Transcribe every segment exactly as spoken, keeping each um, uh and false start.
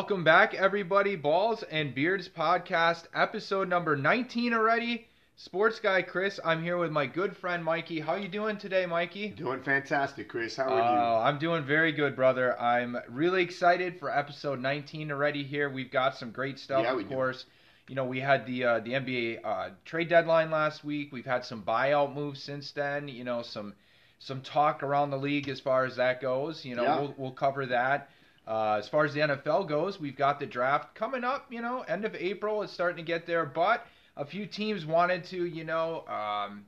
Welcome back, everybody. Balls and Beards podcast, episode number nineteen already. Sports guy Chris, I'm here with my good friend Mikey. How you doing today, Mikey? Doing fantastic, Chris. How are uh, you? I'm doing very good, brother. I'm really excited for episode nineteen already here. We've got some great stuff, yeah, of course. Do. You know, we had the uh, the N B A uh, trade deadline last week. We've had some buyout moves since then. You know, some some talk around the league as far as that goes. You know, yeah. we'll we'll cover that. Uh, as far as the N F L goes, we've got the draft coming up. You know, end of April. It's starting to get there, but a few teams wanted to, you know, um,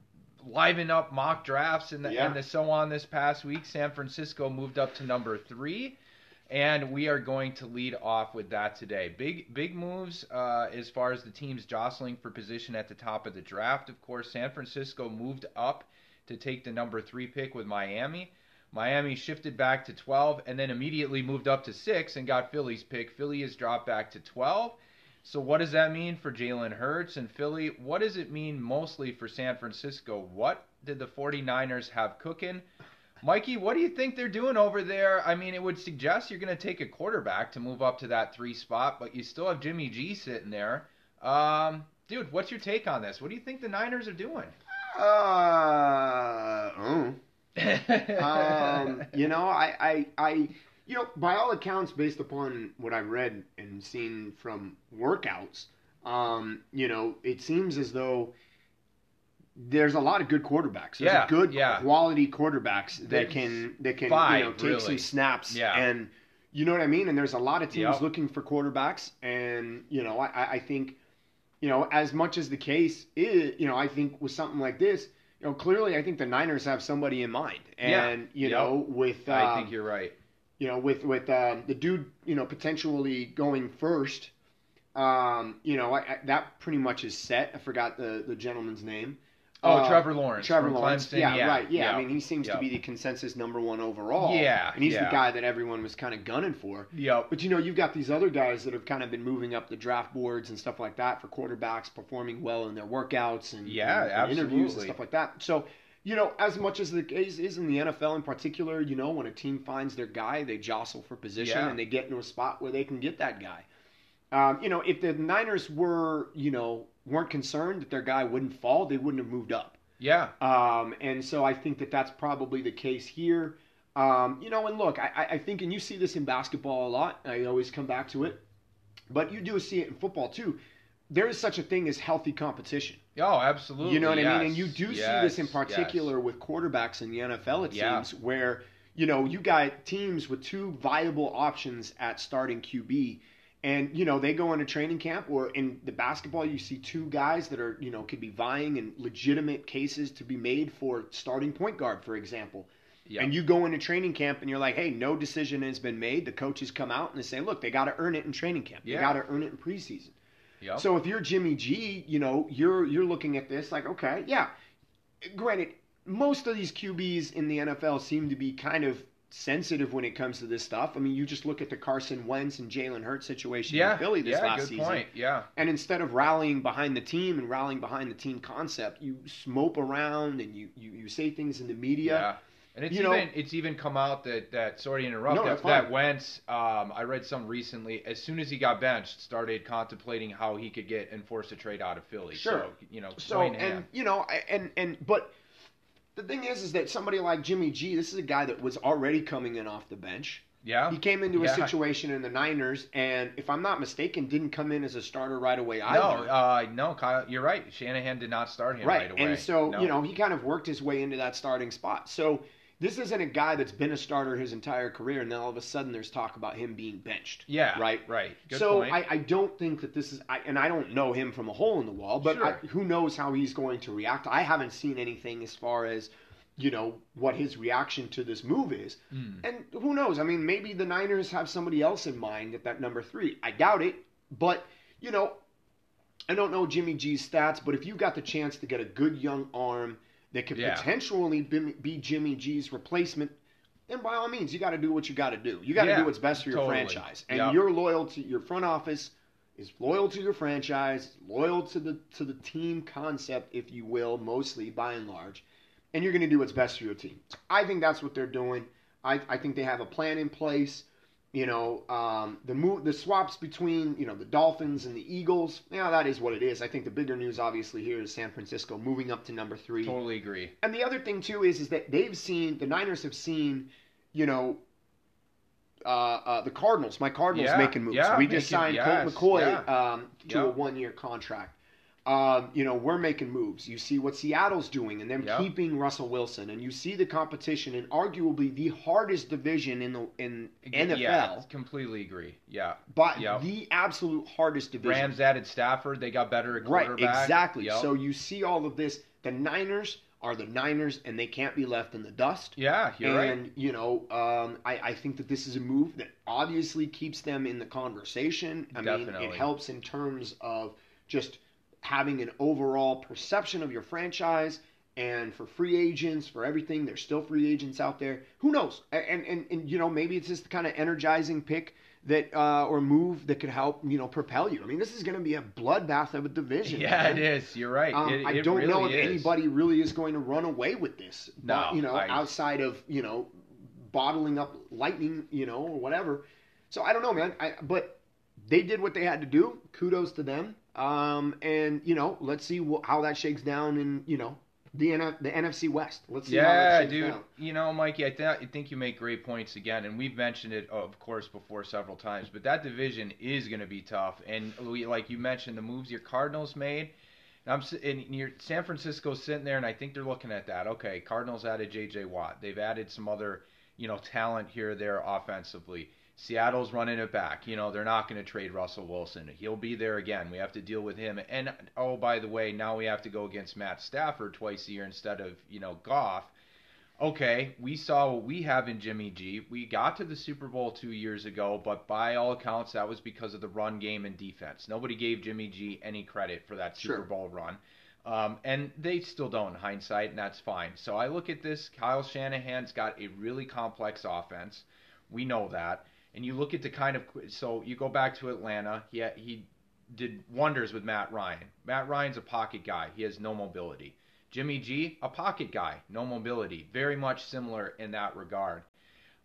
liven up mock drafts and the, yeah. and the so on this past week. San Francisco moved up to number three, and we are going to lead off with that today. Big, big moves uh, as far as the teams jostling for position at the top of the draft. Of course, San Francisco moved up to take the number three pick with Miami. Miami shifted back to twelve and then immediately moved up to six and got Philly's pick. Philly has dropped back to twelve. So what does that mean for Jalen Hurts and Philly? What does it mean mostly for San Francisco? What did the 49ers have cooking? Mikey, what do you think they're doing over there? I mean, it would suggest you're going to take a quarterback to move up to that three spot, but you still have Jimmy G sitting there. Um, dude, what's your take on this? What do you think the Niners are doing? Uh, mm. um, you know, I, I, I... You know, by all accounts, based upon what I've read and seen from workouts, um, you know, it seems as though there's a lot of good quarterbacks. There's yeah, good yeah. quality quarterbacks that they can that can five, you know, take really. some snaps yeah. and you know what I mean? And there's a lot of teams yep. looking for quarterbacks, and you know, I, I think, you know, as much as the case is, you know, I think with something like this, you know, clearly I think the Niners have somebody in mind. And yeah. you yep. know, with um, I think you're right. You know, with with um, the dude, you know, potentially going first, um, you know, I, I, that pretty much is set. I forgot the, the gentleman's name. Oh, uh, Trevor Lawrence. Trevor Lawrence. Clemson, yeah, yeah, right. Yeah. yeah, I mean, he seems yep. to be the consensus number one overall. Yeah, and he's yeah. the guy that everyone was kind of gunning for. Yeah. But, you know, you've got these other guys that have kind of been moving up the draft boards and stuff like that for quarterbacks, performing well in their workouts and, yeah, and, and interviews and stuff like that. So, you know, as much as the case is in the N F L in particular, you know, when a team finds their guy, they jostle for position yeah. and they get into a spot where they can get that guy. Um, you know, if the Niners were, you know, weren't concerned that their guy wouldn't fall, they wouldn't have moved up. Yeah. Um, and so I think that that's probably the case here. Um, you know, and look, I, I think, and you see this in basketball a lot. I always come back to it. But you do see it in football, too. There is such a thing as healthy competition. Oh, absolutely. You know what yes. I mean? And you do yes. see this in particular yes. with quarterbacks in the N F L, it yeah. seems, where, you know, you got teams with two viable options at starting Q B. And, you know, they go into training camp, or in the basketball, you see two guys that are, you know, could be vying in legitimate cases to be made for starting point guard, for example. Yep. And you go into training camp and you're like, hey, no decision has been made. The coaches come out and they say, look, they got to earn it in training camp. Yeah. They got to earn it in preseason. Yep. So if you're Jimmy G, you know, you're you're looking at this like, okay, yeah. Granted, most of these Q Bs in the N F L seem to be kind of sensitive when it comes to this stuff. I mean, you just look at the Carson Wentz and Jalen Hurts situation yeah. in Philly this yeah, last good season. Point. Yeah. And instead of rallying behind the team and rallying behind the team concept, you smoke around and you, you, you say things in the media. Yeah. And it's you even know, it's even come out that, that sorry to interrupt, no, that, that Wentz, um, I read some recently, as soon as he got benched, started contemplating how he could get and force a trade out of Philly. Sure. So, you know, so, and, hand. you know, and, and, but the thing is, is that somebody like Jimmy G, this is a guy that was already coming in off the bench. Yeah. He came into yeah. a situation in the Niners, and if I'm not mistaken, didn't come in as a starter right away either. No, uh, no, Kyle, you're right. Shanahan did not start him right, right away. And so, no. you know, he kind of worked his way into that starting spot. So, this isn't a guy that's been a starter his entire career, and then all of a sudden there's talk about him being benched. Yeah, right, right. Good so point. I, I don't think that this is, I, and I don't know him from a hole in the wall, but sure. I, who knows how he's going to react? I haven't seen anything as far as, you know, what his reaction to this move is, mm. and who knows? I mean, maybe the Niners have somebody else in mind at that number three. I doubt it, but you know, I don't know Jimmy G's stats, but if you got the chance to get a good young arm that could yeah. potentially be, be Jimmy G's replacement, then by all means, you got to do what you got to do. You got to yeah, do what's best for your totally. franchise. And yep. you're loyal to your front office, is loyal to your franchise, loyal to the to the team concept, if you will, mostly, by and large. And you're going to do what's best for your team. I think that's what they're doing. I, I think they have a plan in place. You know, um, the move, the swaps between, you know, the Dolphins and the Eagles, yeah, that is what it is. I think the bigger news, obviously, here is San Francisco moving up to number three. Totally agree. And the other thing, too, is, is that they've seen, the Niners have seen, you know, uh, uh, the Cardinals, my Cardinals yeah. making moves. Yeah, we just making, signed yes. Colt McCoy yeah. um, to yeah. a one-year contract. Um, you know, we're making moves. You see what Seattle's doing and them yep. keeping Russell Wilson. And you see the competition in arguably the hardest division in the in N F L. Yeah, completely agree. Yeah. But yep. the absolute hardest division. Rams added Stafford. They got better at quarterback. Right, exactly. Yep. So you see all of this. The Niners are the Niners, and they can't be left in the dust. Yeah, you're and, right. And, you know, um, I, I think that this is a move that obviously keeps them in the conversation. I Definitely. mean, it helps in terms of just having an overall perception of your franchise, and for free agents, for everything. There's still free agents out there. Who knows? And, and, and you know, maybe it's just the kind of energizing pick that uh, or move that could help, you know, propel you. I mean, this is going to be a bloodbath of a division. Yeah, man. It is. You're right. Um, it, I it don't really know if is. anybody really is going to run away with this. No. But, you know, I... outside of, you know, bottling up lightning, you know, or whatever. So I don't know, man. I, but they did what they had to do. Kudos to them. Um, and, you know, let's see wh- how that shakes down in, you know, the N- the N F C West. Let's see yeah, how that shakes dude. down. You know, Mikey, I, th- I think you make great points again, and we've mentioned it, of course, before several times, but that division is going to be tough. And we, like you mentioned, the moves your Cardinals made, and, I'm, and you're, San Francisco's sitting there, and I think they're looking at that. Okay, Cardinals added J J Watt. They've added some other, you know, talent here or there offensively. Seattle's running it back. You know, they're not going to trade Russell Wilson. He'll be there again. We have to deal with him. And, oh, by the way, now we have to go against Matt Stafford twice a year instead of, you know, Goff. Okay, we saw what we have in Jimmy G. We got to the Super Bowl two years ago, but by all accounts, that was because of the run game and defense. Nobody gave Jimmy G any credit for that Super sure. Bowl run. Um, and they still don't in hindsight, and that's fine. So I look at this. Kyle Shanahan's got a really complex offense. We know that. And you look at the kind of – so you go back to Atlanta. He, he did wonders with Matt Ryan. Matt Ryan's a pocket guy. He has no mobility. Jimmy G, a pocket guy, no mobility. Very much similar in that regard.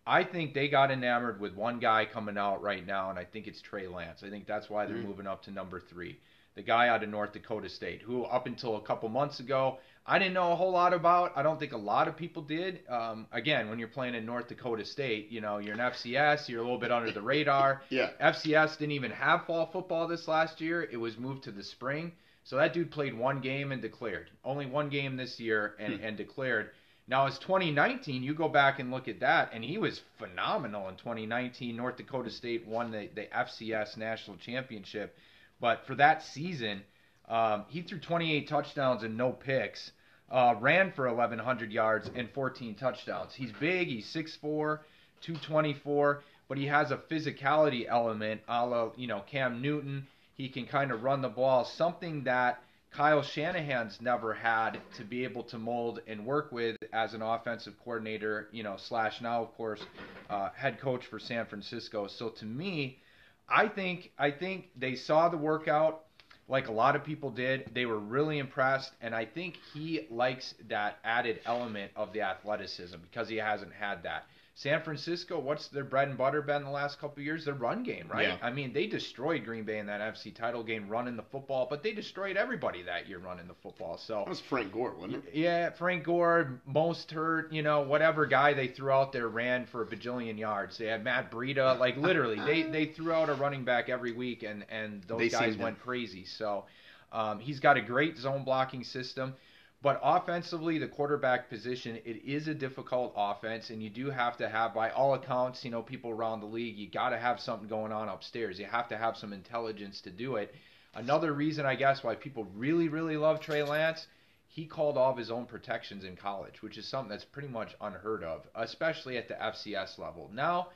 I think they got enamored with one guy coming out right now, and I think it's Trey Lance. I think that's why they're mm-hmm. moving up to number three. The guy out of North Dakota State, who up until a couple months ago – I didn't know a whole lot about. I don't think a lot of people did. Um, again, when you're playing in North Dakota State, you know, you're an F C S. You're a little bit under the radar. Yeah. F C S didn't even have fall football this last year. It was moved to the spring. So that dude played one game and declared. Only one game this year and, hmm. and declared. Now, as twenty nineteen, you go back and look at that, and he was phenomenal in twenty nineteen. North Dakota State won the, the F C S National Championship. But for that season, um, he threw twenty-eight touchdowns and no picks. Uh, ran for eleven hundred yards and fourteen touchdowns. He's big. He's six foot four, two twenty-four, but he has a physicality element a la, you know, Cam Newton. He can kind of run the ball, something that Kyle Shanahan's never had to be able to mold and work with as an offensive coordinator, you know, slash now, of course, uh, head coach for San Francisco. So to me, I think I think they saw the workout. Like a lot of people did, they were really impressed, and I think he likes that added element of the athleticism because he hasn't had that. San Francisco, what's their bread and butter been the last couple of years? Their run game, right? Yeah. I mean, they destroyed Green Bay in that N F C title game running the football, but they destroyed everybody that year running the football. So that was Frank Gore, wasn't it? Yeah, Frank Gore, Mostert, you know, whatever guy they threw out there ran for a bajillion yards. They had Matt Breida. Like, literally, they, they threw out a running back every week, and, and those they guys went crazy. So um, he's got a great zone blocking system. But offensively, the quarterback position, it is a difficult offense, and you do have to have, by all accounts, you know, people around the league, you got to have something going on upstairs. You have to have some intelligence to do it. Another reason, I guess, why people really, really love Trey Lance, he called off his own protections in college, which is something that's pretty much unheard of, especially at the F C S level. Now,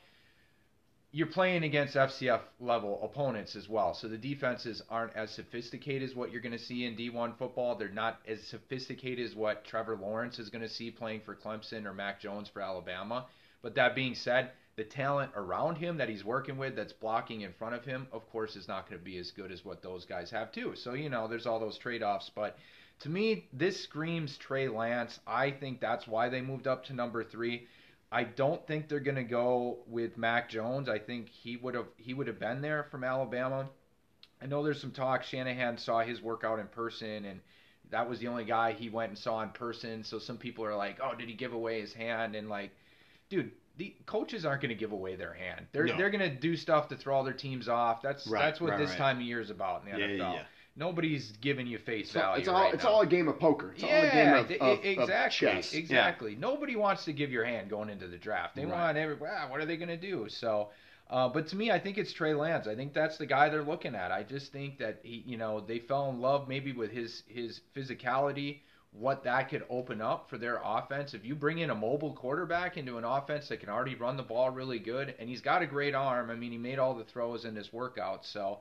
you're playing against F C S level opponents as well. So the defenses aren't as sophisticated as what you're going to see in D one football. They're not as sophisticated as what Trevor Lawrence is going to see playing for Clemson or Mac Jones for Alabama. But that being said, the talent around him that he's working with that's blocking in front of him, of course, is not going to be as good as what those guys have too. So, you know, there's all those trade-offs. But to me, this screams Trey Lance. I think that's why they moved up to number three. I don't think they're going to go with Mac Jones. I think he would have he would have been there from Alabama. I know there's some talk. Shanahan saw his workout in person, and that was the only guy he went and saw in person. So some people are like, oh, did he give away his hand? And like, dude, the coaches aren't going to give away their hand. They're no. they're going to do stuff to throw all their teams off. That's right, that's what right, this right. time of year is about in the yeah, N F L. Yeah, yeah. Nobody's giving you face it's value. All, it's all right it's now. all a game of poker. It's yeah, all a game of, of, exactly, of chess. Exactly. Yeah. Nobody wants to give your hand going into the draft. They right. want every. Wow, what are they going to do? So, uh, but to me, I think it's Trey Lance. I think that's the guy they're looking at. I just think that he, you know, they fell in love maybe with his his physicality, what that could open up for their offense. If you bring in a mobile quarterback into an offense that can already run the ball really good, and he's got a great arm. I mean, he made all the throws in his workout. So.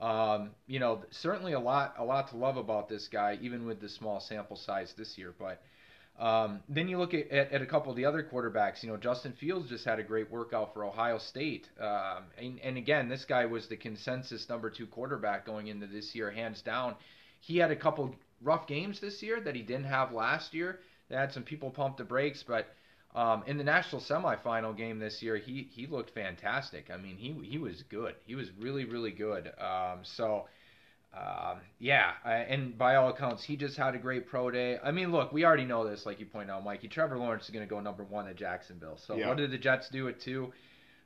Um, you know, certainly a lot, a lot to love about this guy, even with the small sample size this year. But um, then you look at, at, at a couple of the other quarterbacks. You know, Justin Fields just had a great workout for Ohio State. Um, and, and again, this guy was the consensus number two quarterback going into this year, hands down. He had a couple rough games this year that he didn't have last year. They had some people pump the brakes, but Um, in the national semifinal game this year, he, he looked fantastic. I mean, he he was good. He was really, really good. Um, so, um, yeah, I, and by all accounts, he just had a great pro day. I mean, look, we already know this, like you point out, Mikey. Trevor Lawrence is going to go number one at Jacksonville. So yeah. What did the Jets do at two?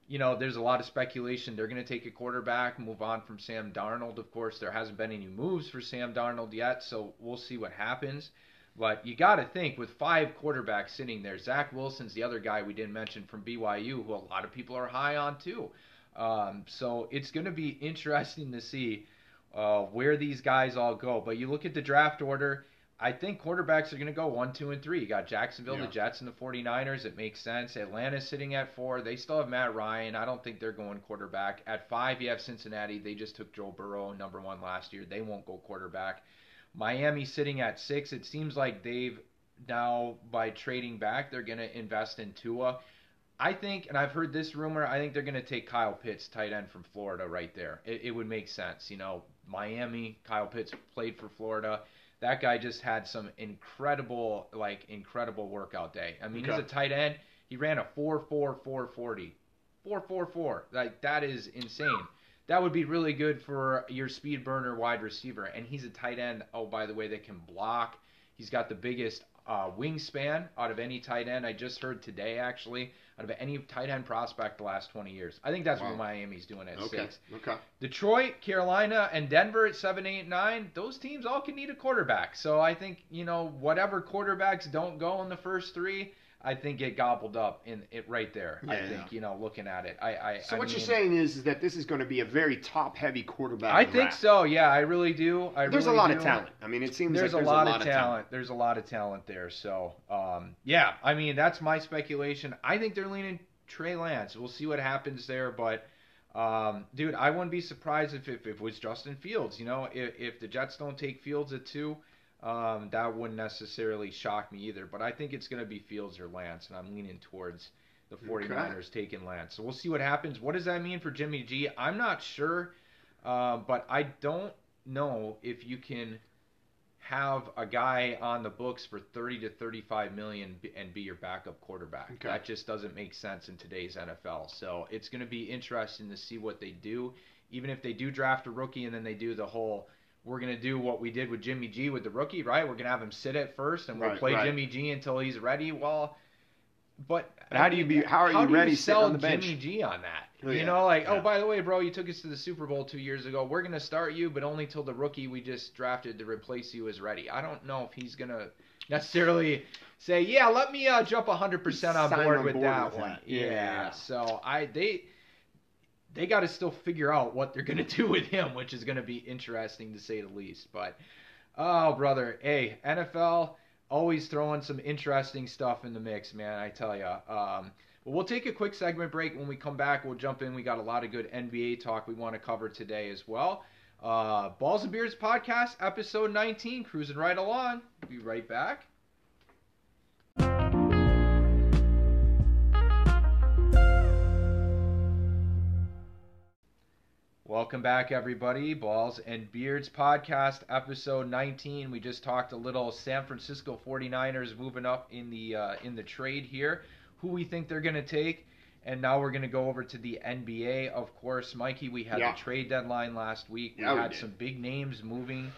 You know, there's a lot of speculation. They're going to take a quarterback, move on from Sam Darnold. Of course, there hasn't been any moves for Sam Darnold yet, so we'll see what happens. But you got to think, with five quarterbacks sitting there, Zach Wilson's the other guy we didn't mention from B Y U, who a lot of people are high on too. Um, so it's going to be interesting to see uh, where these guys all go. But you look at the draft order, I think quarterbacks are going to go one, two, and three. You got Jacksonville, yeah. the Jets, and the forty-niners. It makes sense. Atlanta's sitting at four. They still have Matt Ryan. I don't think they're going quarterback. At five, you have Cincinnati. They just took Joe Burrow, number one last year. They won't go quarterback. Miami sitting at six. It seems like they've now, by trading back, they're going to invest in Tua. I think, and I've heard this rumor, I think they're going to take Kyle Pitts, tight end from Florida, right there. It, it would make sense. You know, Miami, Kyle Pitts played for Florida. That guy just had some incredible, like, incredible workout day. I mean, okay. He's a tight end. He ran a four four four forty. four four four. Like, that is insane. That would be really good for your speed burner wide receiver. And he's a tight end, oh, by the way, that can block. He's got the biggest uh, wingspan out of any tight end. I just heard today, actually, out of any tight end prospect the last twenty years. I think that's wow. what Miami's doing at okay. six. Okay. Detroit, Carolina, and Denver at seven, eight, nine. Those teams all can need a quarterback. So I think, you know, whatever quarterbacks don't go in the first three, I think it gobbled up in it right there. Yeah, I think, yeah. you know, looking at it. I, I So I what mean, you're saying is, is that this is going to be a very top-heavy quarterback I think round. So, yeah. I really do. I there's really a lot do. of talent. I mean, it seems there's like there's a lot, a lot of, talent. of talent. There's a lot of talent there. So, um, yeah, I mean, that's my speculation. I think they're leaning Trey Lance. We'll see what happens there. But, um, dude, I wouldn't be surprised if, if, if it was Justin Fields. You know, if, if the Jets don't take Fields at two, Um, that wouldn't necessarily shock me either, but I think it's going to be Fields or Lance, and I'm leaning towards the forty-niners okay. taking Lance. So we'll see what happens. What does that mean for Jimmy G? I'm not sure, uh, but I don't know if you can have a guy on the books for thirty to thirty-five million and be your backup quarterback. Okay. That just doesn't make sense in today's N F L. So it's going to be interesting to see what they do, even if they do draft a rookie and then they do the whole – we're going to do what we did with Jimmy G with the rookie, right? We're going to have him sit at first, and we'll right, play right. Jimmy G until he's ready. Well, but and how do you be? How are how you ready? You sell on the bench? Jimmy G on that, oh, you yeah. know, like yeah. oh, by the way, bro, you took us to the Super Bowl two years ago. We're going to start you, but only till the rookie we just drafted to replace you is ready. I don't know if he's going to necessarily say, yeah, let me uh, jump one hundred percent on board on with board that with one. That. Yeah. yeah. So I they. They got to still figure out what they're going to do with him, which is going to be interesting to say the least. But, oh, brother, hey, N F L always throwing some interesting stuff in the mix, man, I tell you. Um, but we'll take a quick segment break. When we come back, we'll jump in. We got a lot of good N B A talk we want to cover today as well. Uh, Balls and Beards Podcast, episode nineteen, cruising right along. We'll be right back. Welcome back, everybody. Balls and Beards Podcast, episode nineteen. We just talked a little San Francisco forty-niners moving up in the uh, in the trade here. who we think they're going to take. And now we're going to go over to the N B A. Of course, Mikey, we had yeah. the trade deadline last week. We yeah, had we some big names moving,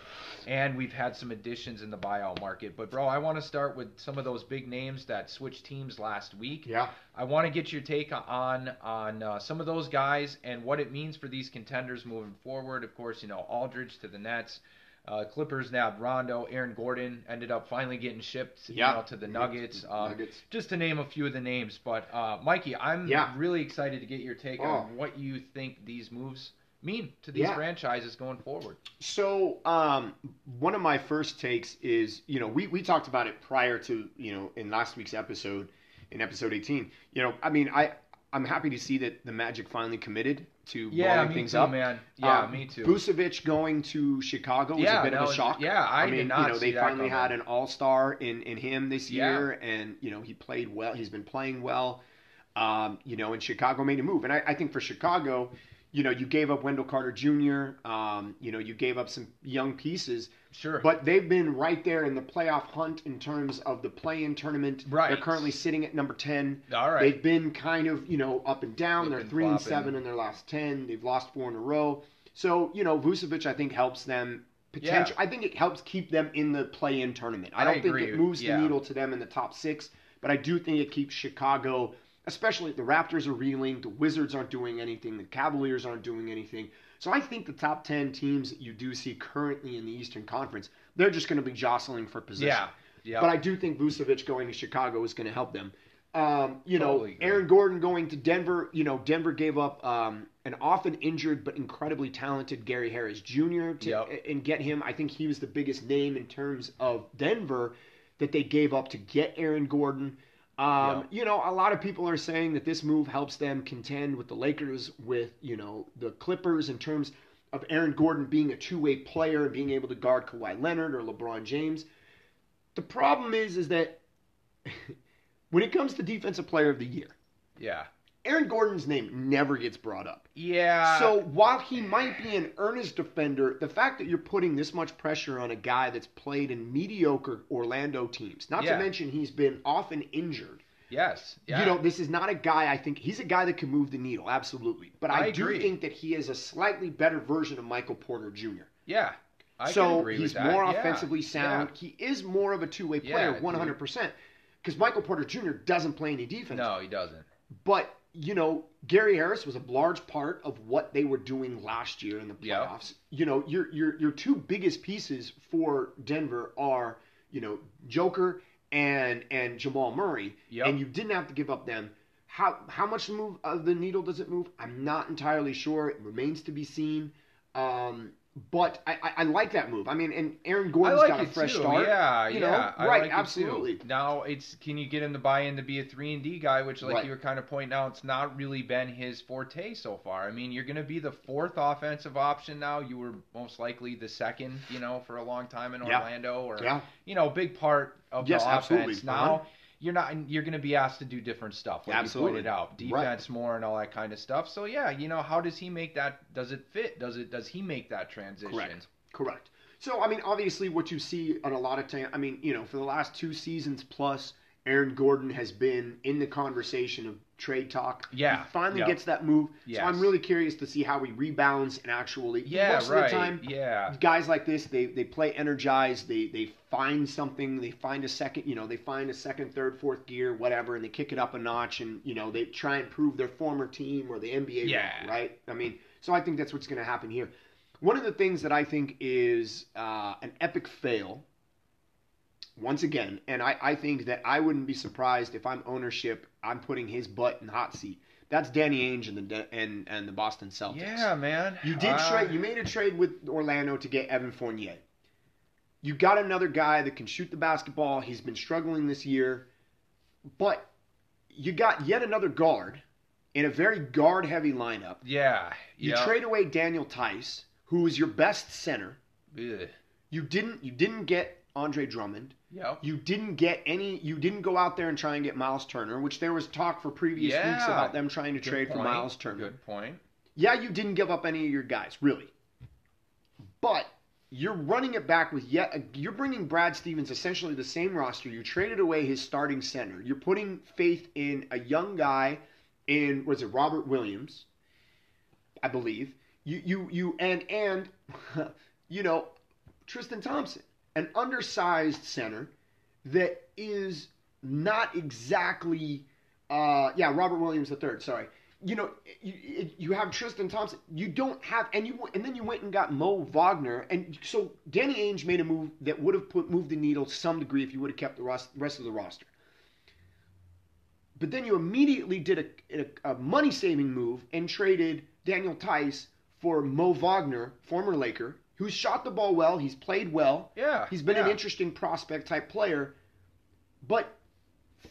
and we've had some additions in the buyout market. But, bro, I want to start with some of those big names that switched teams last week. Yeah. I want to get your take on on uh, some of those guys and what it means for these contenders moving forward. Of course, you know, Aldridge to the Nets. Uh, Clippers nabbed Rondo. Aaron Gordon ended up finally getting shipped yeah. you know, to the Nuggets, uh, Nuggets, just to name a few of the names. But, uh, Mikey, I'm yeah. really excited to get your take oh. on what you think these moves mean to these yeah. franchises going forward. So um, one of my first takes is, you know, we, we talked about it prior to, you know, in last week's episode, in episode eighteen. You know, I mean, I, I'm happy to see that the Magic finally committed to yeah, blowing things too, up. Man. Yeah, um, me too. Vucevic going to Chicago yeah, was a bit of a shock. Yeah, I, I mean, did not you know, see they that finally coming. Had an all-star in, in him this yeah. year, and you know he played well. He's been playing well. Um, you know, and Chicago made a move, and I, I think for Chicago, you know, you gave up Wendell Carter Junior Um, you know, you gave up some young pieces. Sure. But they've been right there in the playoff hunt in terms of the play-in tournament. Right. They're currently sitting at number ten. All right. They've been kind of, you know, up and down. They're three and seven in their last ten. They've lost four in a row. So, you know, Vucevic, I think, helps them potential. Yeah. I think it helps keep them in the play-in tournament. I don't I think it moves yeah. the needle to them in the top six, but I do think it keeps Chicago, especially the Raptors are reeling, the Wizards aren't doing anything, the Cavaliers aren't doing anything. So I think the top ten teams that you do see currently in the Eastern Conference, they're just going to be jostling for position. Yeah, yeah. But I do think Vucevic going to Chicago is going to help them. Um, you totally know, good. Aaron Gordon going to Denver. You know, Denver gave up um, an often injured but incredibly talented Gary Harris Junior to yep. and get him. I think he was the biggest name in terms of Denver that they gave up to get Aaron Gordon. Um, yep. You know, a lot of people are saying that this move helps them contend with the Lakers, with, you know, the Clippers in terms of Aaron Gordon being a two-way player and being able to guard Kawhi Leonard or LeBron James. The problem is, is that when it comes to Defensive Player of the Year, yeah, Aaron Gordon's name never gets brought up. Yeah. So while he might be an earnest defender, the fact that you're putting this much pressure on a guy that's played in mediocre Orlando teams, not yeah. to mention he's been often injured. Yes. Yeah. You know, this is not a guy I think – he's a guy that can move the needle, absolutely. But I, I do agree. think that he is a slightly better version of Michael Porter Junior Yeah, I so can agree with that. So he's more offensively yeah. sound. Yeah. He is more of a two-way player, yeah, one hundred percent, because Michael Porter Junior doesn't play any defense. No, he doesn't. But – you know, Gary Harris was a large part of what they were doing last year in the playoffs. Yep. You know, your your your two biggest pieces for Denver are, you know, Joker and and Jamal Murray, yep. and you didn't have to give up them. How how much move of the needle does it move? I'm not entirely sure. It remains to be seen. Um, but I, I, I like that move. I mean, and Aaron Gordon's like got a fresh too. start. Yeah, you know? yeah. I right, like absolutely. It now, it's can you get him to buy in to be a three and D guy, which like right. you were kind of pointing out, it's not really been his forte so far. I mean, you're going to be the fourth offensive option now. You were most likely the second, you know, for a long time in yeah. Orlando or, yeah. you know, big part of yes, the absolutely. offense now. Uh-huh. You're not. You're going to be asked to do different stuff. Like Absolutely, you pointed out defense right. more and all that kind of stuff. So yeah, you know, how does he make that? Does it fit? Does it? Does he make that transition? Correct. Correct. So I mean, obviously, what you see on a lot of time. I mean, you know, for the last two seasons plus, Aaron Gordon has been in the conversation of trade talk. Yeah. He finally yep. gets that move. Yes. So I'm really curious to see how he rebounds and actually. Yeah. Most right. of the time, yeah. guys like this, they they play energized. They they find something. They find a second. You know, they find a second, third, fourth gear, whatever, and they kick it up a notch. And you know, they try and prove their former team or the N B A. Yeah. Rank, right. I mean, so I think that's what's going to happen here. One of the things that I think is uh, an epic fail. Once again, and I, I think that I wouldn't be surprised if I'm ownership, I'm putting his butt in the hot seat. That's Danny Ainge and the and, and the Boston Celtics. Yeah, man. You did uh... trade. You made a trade with Orlando to get Evan Fournier. You got another guy that can shoot the basketball. He's been struggling this year, but you got yet another guard in a very guard-heavy lineup. Yeah. You yep. trade away Daniel Tice, who is your best center. Ugh. You didn't. You didn't get Andre Drummond. Yep. You didn't get any. You didn't go out there and try and get Miles Turner, which there was talk for previous yeah. weeks about them trying to Good trade point. for Miles Turner. Good point. Yeah, you didn't give up any of your guys, really. But You're running it back with yet – you're bringing Brad Stevens essentially the same roster. You traded away his starting center. You're putting faith in a young guy in – what is it, Robert Williams, I believe. You you you and, and, you know, Tristan Thompson, an undersized center that is not exactly uh, – yeah, Robert Williams the third, sorry. You know, you, you have Tristan Thompson. You don't have, and you and then you went and got Mo Wagner, and so Danny Ainge made a move that would have put moved the needle to some degree if you would have kept the rest of the roster. But then you immediately did a, a, a money saving move and traded Daniel Tice for Mo Wagner, former Laker, who's shot the ball well, he's played well, yeah, he's been yeah. an interesting prospect type player, but.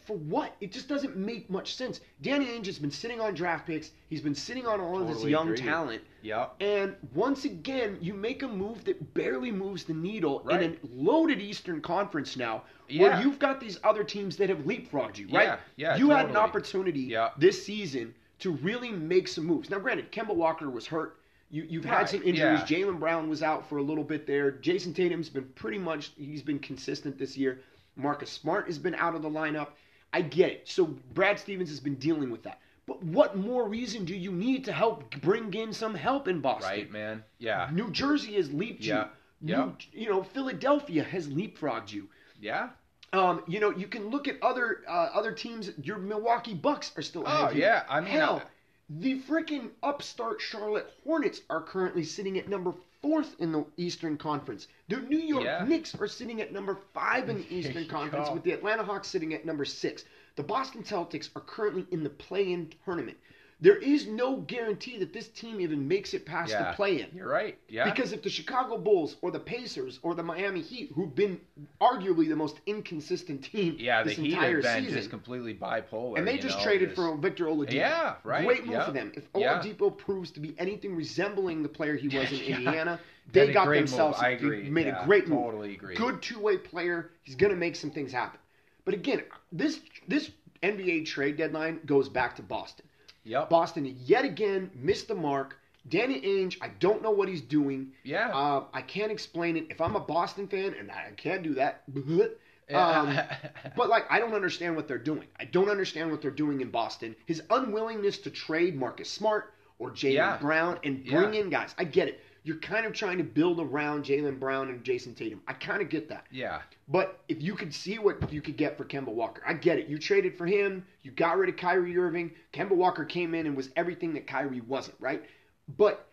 For what? It just doesn't make much sense. Danny Ainge has been sitting on draft picks. He's been sitting on all totally of this young agree. talent. Yep. And once again, you make a move that barely moves the needle right. in a loaded Eastern Conference now yeah. where you've got these other teams that have leapfrogged you, right? Yeah, yeah, you totally. had an opportunity yeah. this season to really make some moves. Now, granted, Kemba Walker was hurt. You, you've right. had some injuries. Yeah. Jaylen Brown was out for a little bit there. Jason Tatum's been pretty much – he's been consistent this year. Marcus Smart has been out of the lineup. I get it. So Brad Stevens has been dealing with that. But what more reason do you need to help bring in some help in Boston? Right, man. Yeah. New Jersey has leaped yeah. you. Yeah. New, you know, Philadelphia has leapfrogged you. Yeah. Um, you know, you can look at other uh, other teams. Your Milwaukee Bucks are still ahead. Oh, here. yeah. I mean, Hell, I... the freaking upstart Charlotte Hornets are currently sitting at number four. Fourth in the Eastern Conference. The New York yeah. Knicks are sitting at number five in the Eastern Conference, with the Atlanta Hawks sitting at number six. The Boston Celtics are currently in the play-in tournament. There is no guarantee that this team even makes it past yeah. the play-in. You're right. Yeah. Because if the Chicago Bulls or the Pacers or the Miami Heat, who've been arguably the most inconsistent team yeah, this entire season. Yeah, the Heat have been just completely bipolar. And they just know, traded just... for Victor Oladipo. Yeah, right. Great move yeah. for them. If Oladipo yeah. proves to be anything resembling the player he was in yeah. Indiana, they got themselves move. I agree. made yeah, a great move. Totally agree. Good two-way player. He's going to make some things happen. But again, this this N B A trade deadline goes back to Boston. Yep. Boston yet again missed the mark. Danny Ainge, I don't know what he's doing. Yeah. Uh, I can't explain it. If I'm a Boston fan, and I can't do that. Um, but, like, I don't understand what they're doing. I don't understand what they're doing in Boston. His unwillingness to trade Marcus Smart or Jaylen yeah. Brown and bring yeah. in guys. I get it. You're kind of trying to build around Jaylen Brown and Jason Tatum. I kind of get that. Yeah. But if you could see what you could get for Kemba Walker, I get it. You traded for him. You got rid of Kyrie Irving. Kemba Walker came in and was everything that Kyrie wasn't, right? But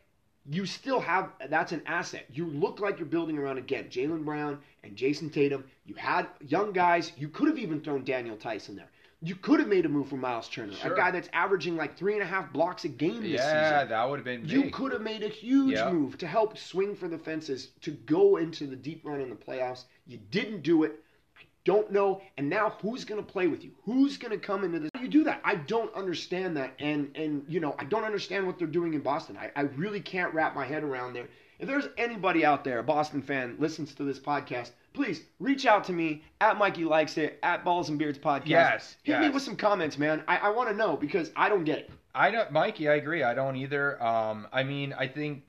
you still have – that's an asset. You look like you're building around, again, Jaylen Brown and Jason Tatum. You had young guys. You could have even thrown Daniel Tice in there. You could have made a move for Myles Turner, sure. a guy that's averaging like three and a half blocks a game this yeah, season. Yeah, that would have been big. You could have made a huge yep. move to help swing for the fences to go into the deep run in the playoffs. You didn't do it. I don't know. And now who's going to play with you? Who's going to come into this? How do you do that? I don't understand that. And, and you know, I don't understand what they're doing in Boston. I, I really can't wrap my head around there. If there's anybody out there, a Boston fan, listens to this podcast, please reach out to me at Mikey Likes It, at Balls and Beards Podcast. Yes. Hit yes. me with some comments, man. I, I want to know because I don't get it. I don't, Mikey, I agree. I don't either. Um, I mean, I think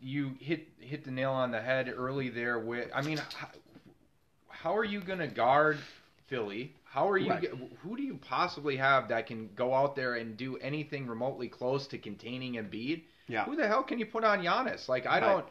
you hit hit the nail on the head early there. With I mean, how, how are you going to guard Philly? How are you? Right. Who do you possibly have that can go out there and do anything remotely close to containing Embiid? Yeah. Who the hell can you put on Giannis? Like, I right. don't.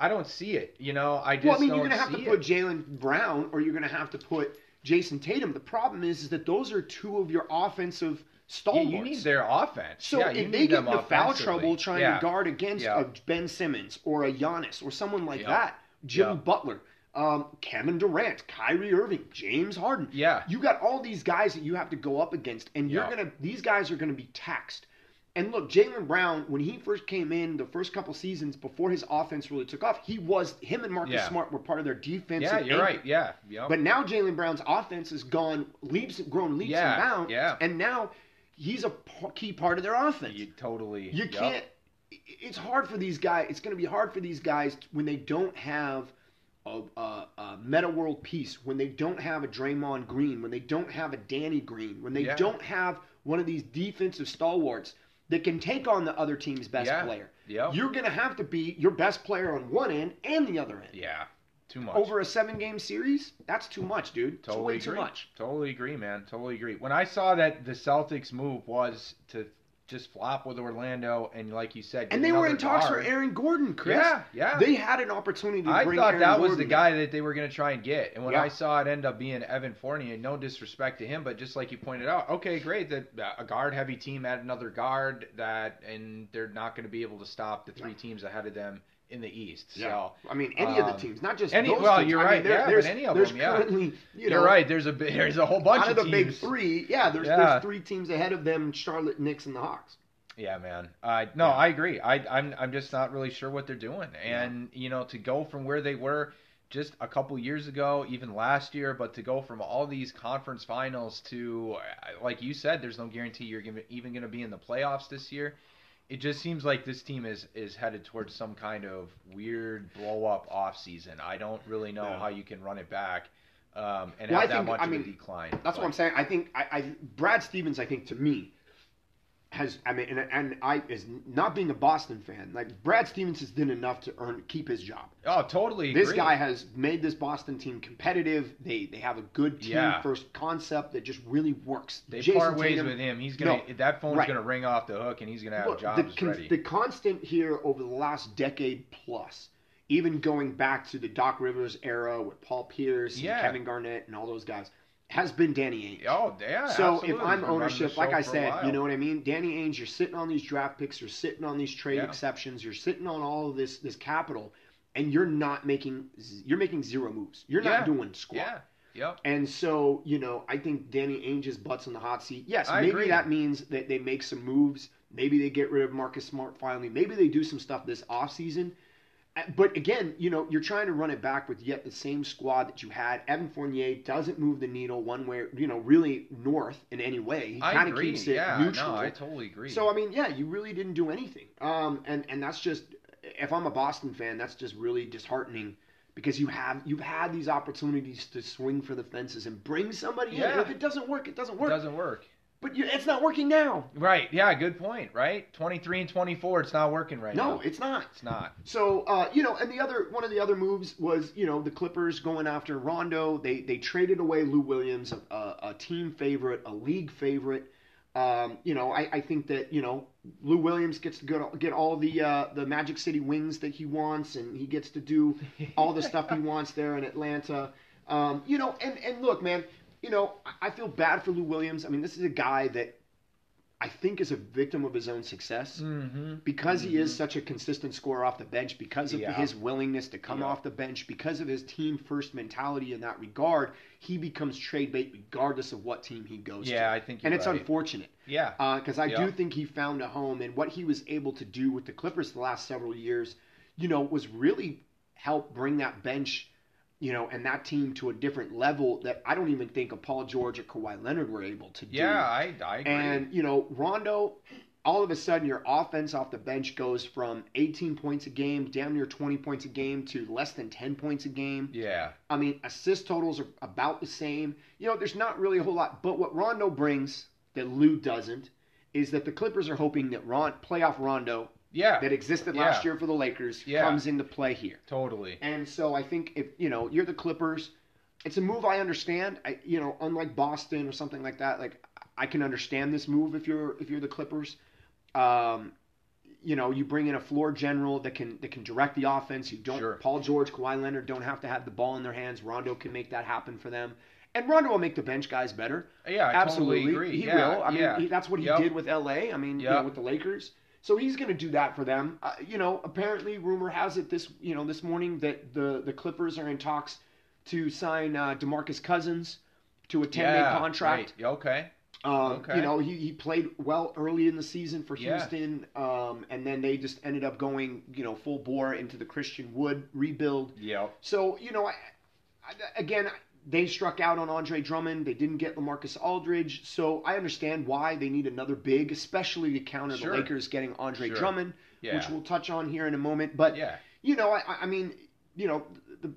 I don't see it, you know. I just don't see it. Well, I mean, you're going to have to put Jaylen Brown or you're going to have to put Jason Tatum. The problem is, is that those are two of your offensive stalwarts. Yeah, you need their offense. So yeah, if they get into foul trouble trying yeah. to guard against yeah. a Ben Simmons or a Giannis or someone like yep. that, Jimmy yep. Butler, um, Kevin Durant, Kyrie Irving, James Harden. Yeah. You got all these guys that you have to go up against, and you're yep. going to these guys are going to be taxed. And look, Jaylen Brown, when he first came in the first couple seasons before his offense really took off, he was him and Marcus yeah. Smart were part of their defense. Yeah, you're aim. right. Yeah. Yep. But now Jaylen Brown's offense has gone leaps grown leaps yeah. and bounds. Yeah. And now he's a key part of their offense. You totally You yep. can't it's hard for these guys. It's going to be hard for these guys when they don't have a, a, a meta world piece, when they don't have a Draymond Green, when they don't have a Danny Green, when they yeah. don't have one of these defensive stalwarts that can take on the other team's best yeah. player. Yep. You're going to have to be your best player on one end and the other end. Yeah, too much. Over a seven-game series, that's too much, dude. Totally agree. Too much. Totally agree, man. Totally agree. When I saw that the Celtics' move was to just flop with Orlando, and like you said, and they were in talks guard. for Aaron Gordon, Chris. Yeah, yeah. They had an opportunity to I bring thought Aaron that Gordon was the guy in. that they were going to try and get. And when yeah. I saw it end up being Evan Fournier, no disrespect to him, but just like you pointed out, okay, great, that a guard-heavy team had another guard, that, and they're not going to be able to stop the three yeah. teams ahead of them in the East. Yeah. So I mean, any um, of the teams, not just any, those well, teams. you're I right. Mean, there, yeah, there's any of there's them. Yeah, you know, you're right. There's a there's a whole bunch of teams. Out of the big three, yeah, there's yeah. there's three teams ahead of them: Charlotte, Knicks, and the Hawks. Yeah, man. Uh, no, yeah. I agree. I I'm I'm just not really sure what they're doing, and yeah. you know, to go from where they were just a couple years ago, even last year, but to go from all these conference finals to, like you said, there's no guarantee you're even going to be in the playoffs this year. It just seems like this team is, is headed towards some kind of weird blow-up offseason. I don't really know yeah. how you can run it back um, and well, have I that think, much I of mean, a decline. That's but. what I'm saying. I think I, I Brad Stevens, I think, to me, has – I mean, and, and I – is not being a Boston fan. Like, Brad Stevens has done enough to earn keep his job. Oh, totally This agree. guy has made this Boston team competitive. They they have a good team yeah. first concept that just really works. They Jason part ways Tatum, with him. He's gonna no, That phone's right. going to ring off the hook, and he's going to have Look, jobs the con- ready. The constant here over the last decade plus, even going back to the Doc Rivers era with Paul Pierce yeah. and Kevin Garnett and all those guys, has been Danny Ainge. Oh, yeah. So absolutely. if I'm ownership, like I said, you know what I mean? Danny Ainge, you're sitting on these draft picks, you're sitting on these trade yeah. exceptions, you're sitting on all of this this capital, and you're not making you're making zero moves. You're yeah. not doing squat. Yeah. Yep. And so, you know, I think Danny Ainge's butt's on the hot seat. Yes, I maybe agree. that means that they make some moves. Maybe they get rid of Marcus Smart finally. Maybe they do some stuff this offseason. But again, you know, you're trying to run it back with yet the same squad that you had. Evan Fournier doesn't move the needle one way, you know, really north in any way. He kind of keeps it yeah, neutral. No, I totally agree. So, I mean, yeah, you really didn't do anything. Um, and, and that's just, if I'm a Boston fan, that's just really disheartening, because you have, you've had these opportunities to swing for the fences and bring somebody yeah. in. If it doesn't work, it doesn't work. It doesn't work. But it's not working now. Right. Yeah, good point, right? twenty-three and twenty-four, it's not working right no, now. No, it's not. It's not. So, uh, you know, and the other one of the other moves was, you know, the Clippers going after Rondo. They they traded away Lou Williams, a, a team favorite, a league favorite. Um, you know, I, I think that, you know, Lou Williams gets to go, get all the uh, the Magic City wings that he wants, and he gets to do all the stuff he wants there in Atlanta. Um, you know, and, and look, man, you know, I feel bad for Lou Williams. I mean, this is a guy that I think is a victim of his own success mm-hmm. because mm-hmm. he is such a consistent scorer off the bench, because of yeah. his willingness to come yeah. off the bench, because of his team-first mentality in that regard. He becomes trade bait regardless of what team he goes yeah, to. Yeah, I think you're And it's right. unfortunate. Yeah. Because uh, I yeah. do think he found a home, and what he was able to do with the Clippers the last several years, you know, was really help bring that bench, you know, and that team to a different level that I don't even think a Paul George or Kawhi Leonard were able to do. Yeah, I, I agree. And, you know, Rondo, all of a sudden your offense off the bench goes from eighteen points a game, damn near twenty points a game, to less than ten points a game. Yeah. I mean, assist totals are about the same. You know, there's not really a whole lot. But what Rondo brings that Lou doesn't is that the Clippers are hoping that Ron, playoff Rondo – Yeah, that existed last yeah. year for the Lakers yeah. comes into play here. Totally. And so I think if, you know, you're the Clippers, it's a move I understand. I, you know, unlike Boston or something like that, like I can understand this move if you're if you're the Clippers. Um, you know, you bring in a floor general that can that can direct the offense. You don't sure. Paul George, Kawhi Leonard don't have to have the ball in their hands. Rondo can make that happen for them. And Rondo will make the bench guys better. Yeah, I absolutely totally agree. He yeah, will. I yeah. mean, he, that's what he yep. did with L A. I mean, yep. you know, with the Lakers. So he's going to do that for them. Uh, you know, apparently rumor has it this, you know, this morning that the, the Clippers are in talks to sign uh, DeMarcus Cousins to a ten-day yeah, contract. Right. Okay. Um, okay. You know, he, he played well early in the season for Houston, yeah. um, and then they just ended up going, you know, full bore into the Christian Wood rebuild. Yeah. So, you know, I, I, again, they struck out on Andre Drummond. They didn't get LaMarcus Aldridge. So I understand why they need another big, especially to counter sure. the Lakers getting Andre sure. Drummond, yeah. which we'll touch on here in a moment. But, yeah. you know, I, I mean, you know, the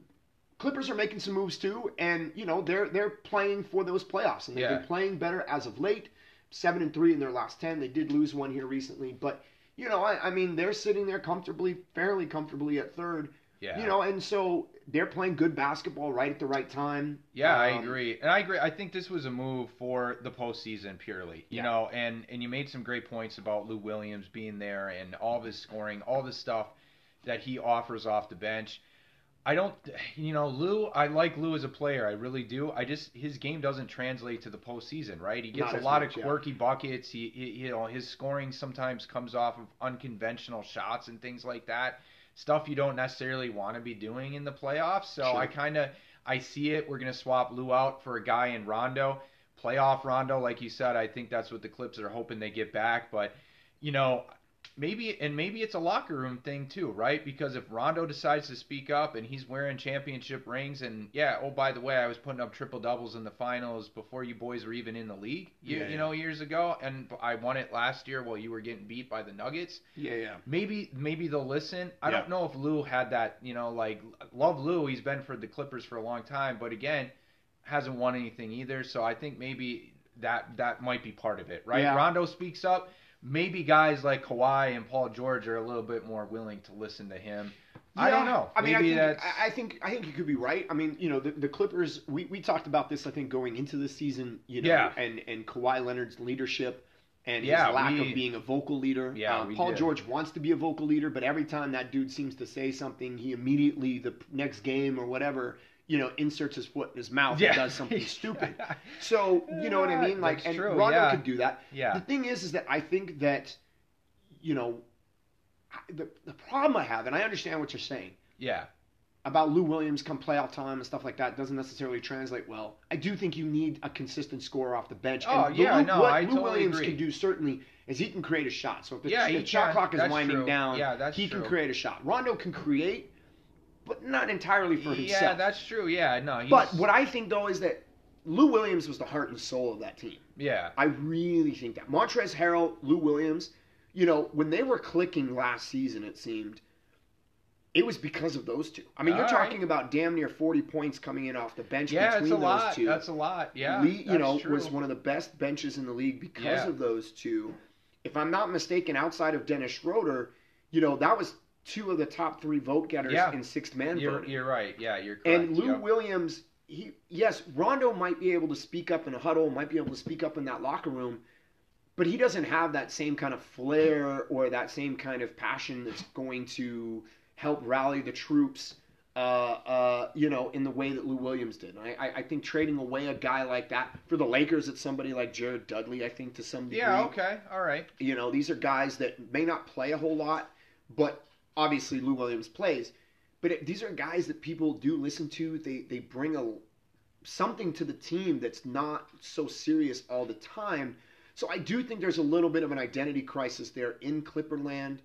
Clippers are making some moves too. And, you know, they're they're playing for those playoffs. And they've yeah. been playing better as of late. seven and three in their last ten. They did lose one here recently. But, you know, I, I mean, they're sitting there comfortably, fairly comfortably at third. Yeah. You know, and so they're playing good basketball right at the right time. Yeah, um, I agree. And I agree. I think this was a move for the postseason purely. You yeah. know, and, and you made some great points about Lou Williams being there and all of his scoring, all this stuff that he offers off the bench. I don't, you know, Lou, I like Lou as a player. I really do. I just, his game doesn't translate to the postseason, right? He gets a lot much, of quirky yeah. buckets. He, he, you know, his scoring sometimes comes off of unconventional shots and things like that. Stuff you don't necessarily want to be doing in the playoffs. So sure. I kind of, I see it. We're going to swap Lou out for a guy in Rondo. Playoff Rondo, like you said, I think that's what the Clips are hoping they get back. But, you know, maybe, and maybe it's a locker room thing too, right? Because if Rondo decides to speak up and he's wearing championship rings and, yeah, oh, by the way, I was putting up triple doubles in the finals before you boys were even in the league, you, yeah, you know, yeah. years ago, and I won it last year while you were getting beat by the Nuggets. Yeah, yeah. Maybe maybe they'll listen. I yeah. don't know if Lou had that, you know, like, love Lou. He's been for the Clippers for a long time, but again, hasn't won anything either. So I think maybe that, that might be part of it, right? Yeah. Rondo speaks up. Maybe guys like Kawhi and Paul George are a little bit more willing to listen to him. Yeah, I don't know. I mean, Maybe I, think, that's... I think I think you could be right. I mean, you know, the, the Clippers, we, we talked about this, I think, going into the season, you know, yeah. and, and Kawhi Leonard's leadership and his yeah, lack we, of being a vocal leader. Yeah, um, Paul did. George wants to be a vocal leader, but every time that dude seems to say something, he immediately, the next game or whatever, you know, inserts his foot in his mouth yeah. and does something stupid. So, you know what I mean? Like, That's and true. Rondo yeah. could do that. Yeah. The thing is, is that I think that, you know, the the problem I have, and I understand what you're saying. Yeah. About Lou Williams come playoff time and stuff like that doesn't necessarily translate well. I do think you need a consistent scorer off the bench. Oh, and yeah, Lou, no, what I Lou totally Williams agree. Can do certainly is he can create a shot. So if the, yeah, if the shot clock is that's winding true. Down, yeah, he true. Can create a shot. Rondo can create. But not entirely for himself. Yeah, that's true. Yeah, no. He's... But what I think, though, is that Lou Williams was the heart and soul of that team. Yeah. I really think that. Montrezl Harrell, Lou Williams, you know, when they were clicking last season, it seemed, it was because of those two. I mean, All you're right. talking about damn near forty points coming in off the bench yeah, between those lot. Two. That's a lot. Yeah, Lee, you know, true. Was one of the best benches in the league because yeah. of those two. If I'm not mistaken, outside of Dennis Schroeder, you know, that was... two of the top three vote getters yeah. in sixth man voting. You're, you're right. Yeah, you're correct. And Lou yep. Williams, he yes, Rondo might be able to speak up in a huddle, might be able to speak up in that locker room, but he doesn't have that same kind of flair or that same kind of passion that's going to help rally the troops, uh, uh, you know, in the way that Lou Williams did. And I, I, I think trading away a guy like that for the Lakers, it's somebody like Jared Dudley, I think, to some degree. Yeah, okay, all right. You know, these are guys that may not play a whole lot, but... Obviously, Lou Williams plays, but it, these are guys that people do listen to. They they bring a something to the team that's not so serious all the time. So I do think there's a little bit of an identity crisis there in Clipperland,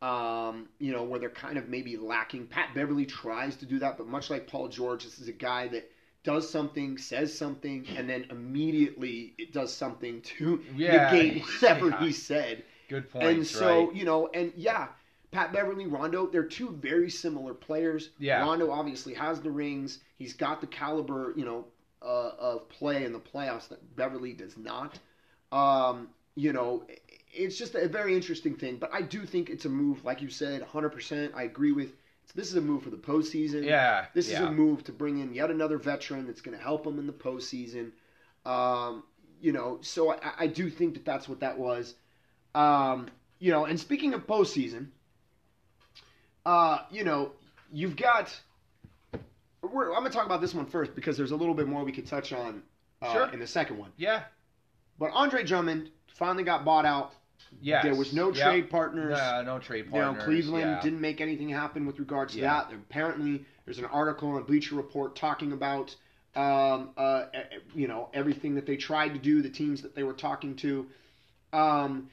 um, you know, where they're kind of maybe lacking. Pat Beverly tries to do that, but much like Paul George, this is a guy that does something, says something, and then immediately it does something to yeah, negate whatever yeah. he said. Good point. And so, right. you know, and yeah. Pat Beverly, Rondo, they're two very similar players. Yeah. Rondo obviously has the rings. He's got the caliber, you know, uh, of play in the playoffs that Beverly does not. Um, you know, it's just a very interesting thing. But I do think it's a move, like you said, one hundred percent. I agree with. This is a move for the postseason. Yeah. This yeah. is a move to bring in yet another veteran that's going to help him in the postseason. Um, you know, so I, I do think that that's what that was. Um, you know, and speaking of postseason. Uh, you know, you've got – I'm going to talk about this one first because there's a little bit more we could touch on uh, sure. in the second one. Yeah. But Andre Drummond finally got bought out. Yes. There was no yep. trade partners. No, no trade partners. You know, Cleveland yeah. didn't make anything happen with regards to yeah. that. Apparently, there's an article on Bleacher Report talking about, um, uh, you know, everything that they tried to do, the teams that they were talking to. Um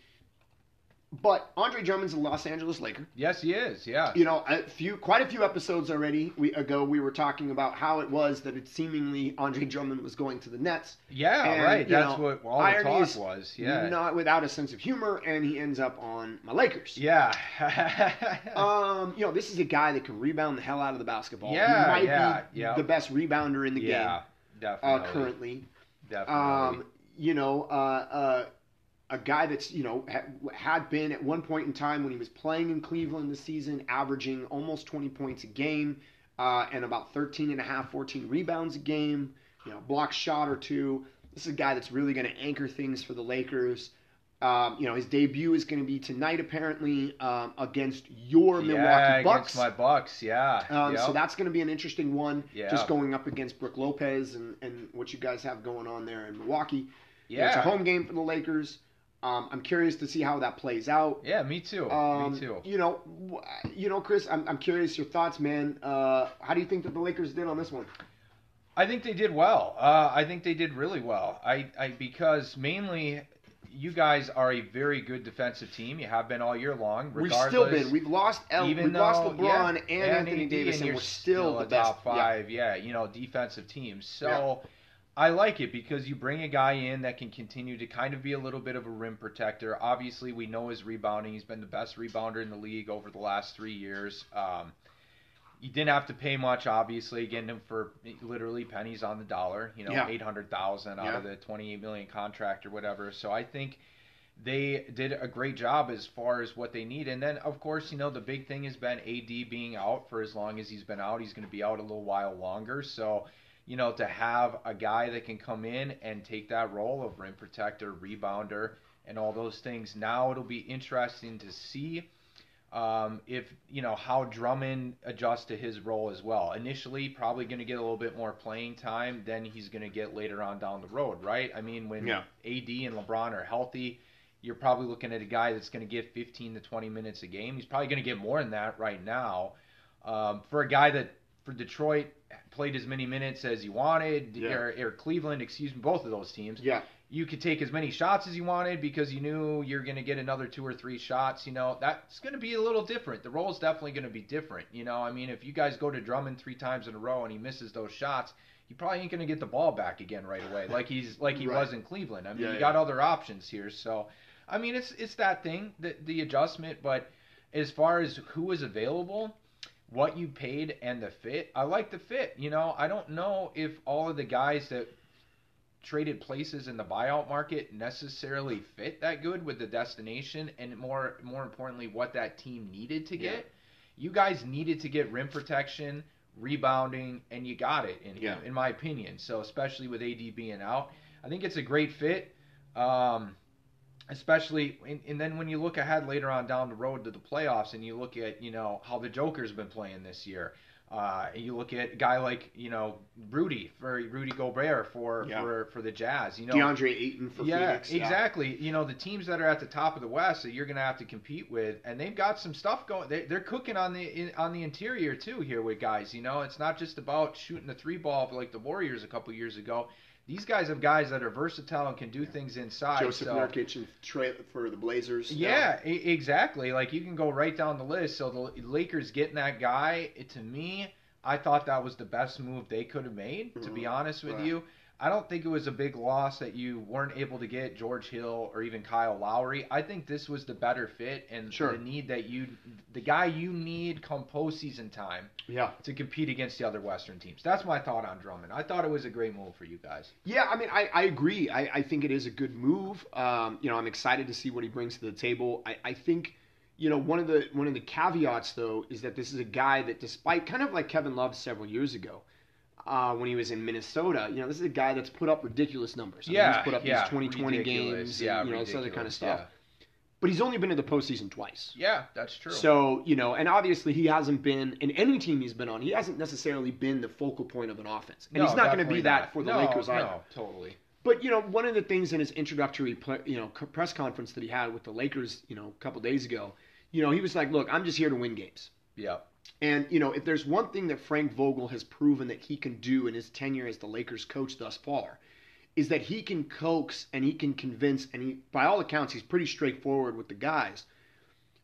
But Andre Drummond's a Los Angeles Laker. Yes, he is. Yeah. You know, a few, quite a few episodes already we, ago, we were talking about how it was that it seemingly Andre Drummond was going to the Nets. Yeah, and, right. That's know, what all the talk was. Yeah. Not without a sense of humor, and he ends up on my Lakers. Yeah. um, you know, this is a guy that can rebound the hell out of the basketball. Yeah, he might yeah, be yeah. the best rebounder in the yeah, game. Yeah, definitely. Uh, currently, definitely. Um, you know, uh, uh. a guy that's, you know, had been at one point in time when he was playing in Cleveland this season, averaging almost twenty points a game uh, and about thirteen and a half, fourteen rebounds a game, you know, block shot or two. This is a guy that's really going to anchor things for the Lakers. Um, you know, his debut is going to be tonight, apparently, um, against your Milwaukee yeah, Bucks. Against my Bucks, yeah. Um, yep. So that's going to be an interesting one, yeah. just going up against Brook Lopez and, and what you guys have going on there in Milwaukee. Yeah. You know, it's a home game for the Lakers. Um, I'm curious to see how that plays out. Yeah, me too. Um, me too. You know, you know, Chris, I'm, I'm curious your thoughts, man. Uh, how do you think that the Lakers did on this one? I think they did well. Uh, I think they did really well. I, I because mainly you guys are a very good defensive team. You have been all year long. We've still been. We've lost L. We've though, lost LeBron yeah, and, and Anthony and Davis, and we're still, still the best. Top five. Yeah. yeah, you know, defensive team. So. Yeah. I like it because you bring a guy in that can continue to kind of be a little bit of a rim protector. Obviously, we know his rebounding. He's been the best rebounder in the league over the last three years. Um, you didn't have to pay much, obviously, getting him for literally pennies on the dollar, you know, yeah. eight hundred thousand dollars out yeah. of the twenty-eight million dollars contract or whatever. So I think they did a great job as far as what they need. And then, of course, you know, the big thing has been A D being out for as long as he's been out. He's going to be out a little while longer. So, you know, to have a guy that can come in and take that role of rim protector, rebounder, and all those things. Now it'll be interesting to see um, if, you know, how Drummond adjusts to his role as well. Initially, probably going to get a little bit more playing time than he's going to get later on down the road, right? I mean, when yeah. A D and LeBron are healthy, you're probably looking at a guy that's going to get fifteen to twenty minutes a game. He's probably going to get more than that right now. Um, for a guy that, for Detroit, played as many minutes as you wanted, yeah. or, or Cleveland, excuse me, both of those teams. Yeah. You could take as many shots as you wanted because you knew you're going to get another two or three shots. You know, that's going to be a little different. The role is definitely going to be different. You know, I mean, if you guys go to Drummond three times in a row and he misses those shots, you probably ain't going to get the ball back again right away like he's like he right. was in Cleveland. I mean, yeah, you yeah. got other options here. So, I mean, it's it's that thing, the, the adjustment. But as far as who is available, what you paid and the fit. I like the fit. You know, I don't know if all of the guys that traded places in the buyout market necessarily fit that good with the destination and more more importantly what that team needed to get. Yeah. You guys needed to get rim protection, rebounding, and you got it in yeah. in my opinion. So especially with A D being out, I think it's a great fit. Um Especially, and, and then when you look ahead later on down the road to the playoffs and you look at, you know, how the Joker's been playing this year. Uh, you look at a guy like, you know, Rudy, for Rudy Gobert for, yeah. for, for the Jazz. You know, DeAndre Ayton for yeah, Phoenix. Yeah, exactly. You know, the teams that are at the top of the West that you're going to have to compete with, and they've got some stuff going. They, they're cooking on the in, on the interior, too, here with guys. You know, it's not just about shooting the three ball like the Warriors a couple years ago. These guys have guys that are versatile and can do yeah. things inside. Joseph so. Nurkic and Trey for the Blazers. Yeah, no. e- exactly. Like, you can go right down the list. So the Lakers getting that guy, it, to me, I thought that was the best move they could have made, mm-hmm. to be honest with right. you. I don't think it was a big loss that you weren't able to get George Hill or even Kyle Lowry. I think this was the better fit and sure. the need that you, the guy you need come postseason time yeah. to compete against the other Western teams. That's my thought on Drummond. I thought it was a great move for you guys. Yeah, I mean, I, I agree. I, I think it is a good move. Um, you know, I'm excited to see what he brings to the table. I, I think, you know, one of the one of the caveats though is that this is a guy that, despite kind of like Kevin Love several years ago. Uh, when he was in Minnesota, you know, this is a guy that's put up ridiculous numbers. I mean, yeah, he's put up yeah, these twenty twenty games, yeah, and, you know, this other kind of stuff. Yeah. But he's only been to the postseason twice. Yeah, that's true. So, you know, and obviously he hasn't been, in any team he's been on, he hasn't necessarily been the focal point of an offense. And no, he's not going to be that not. for the no, Lakers either. No, totally. But, you know, one of the things in his introductory, you know, press conference that he had with the Lakers, you know, a couple days ago, you know, he was like, look, I'm just here to win games. Yeah. And, you know, if there's one thing that Frank Vogel has proven that he can do in his tenure as the Lakers coach thus far, is that he can coax and he can convince, and he, by all accounts, he's pretty straightforward with the guys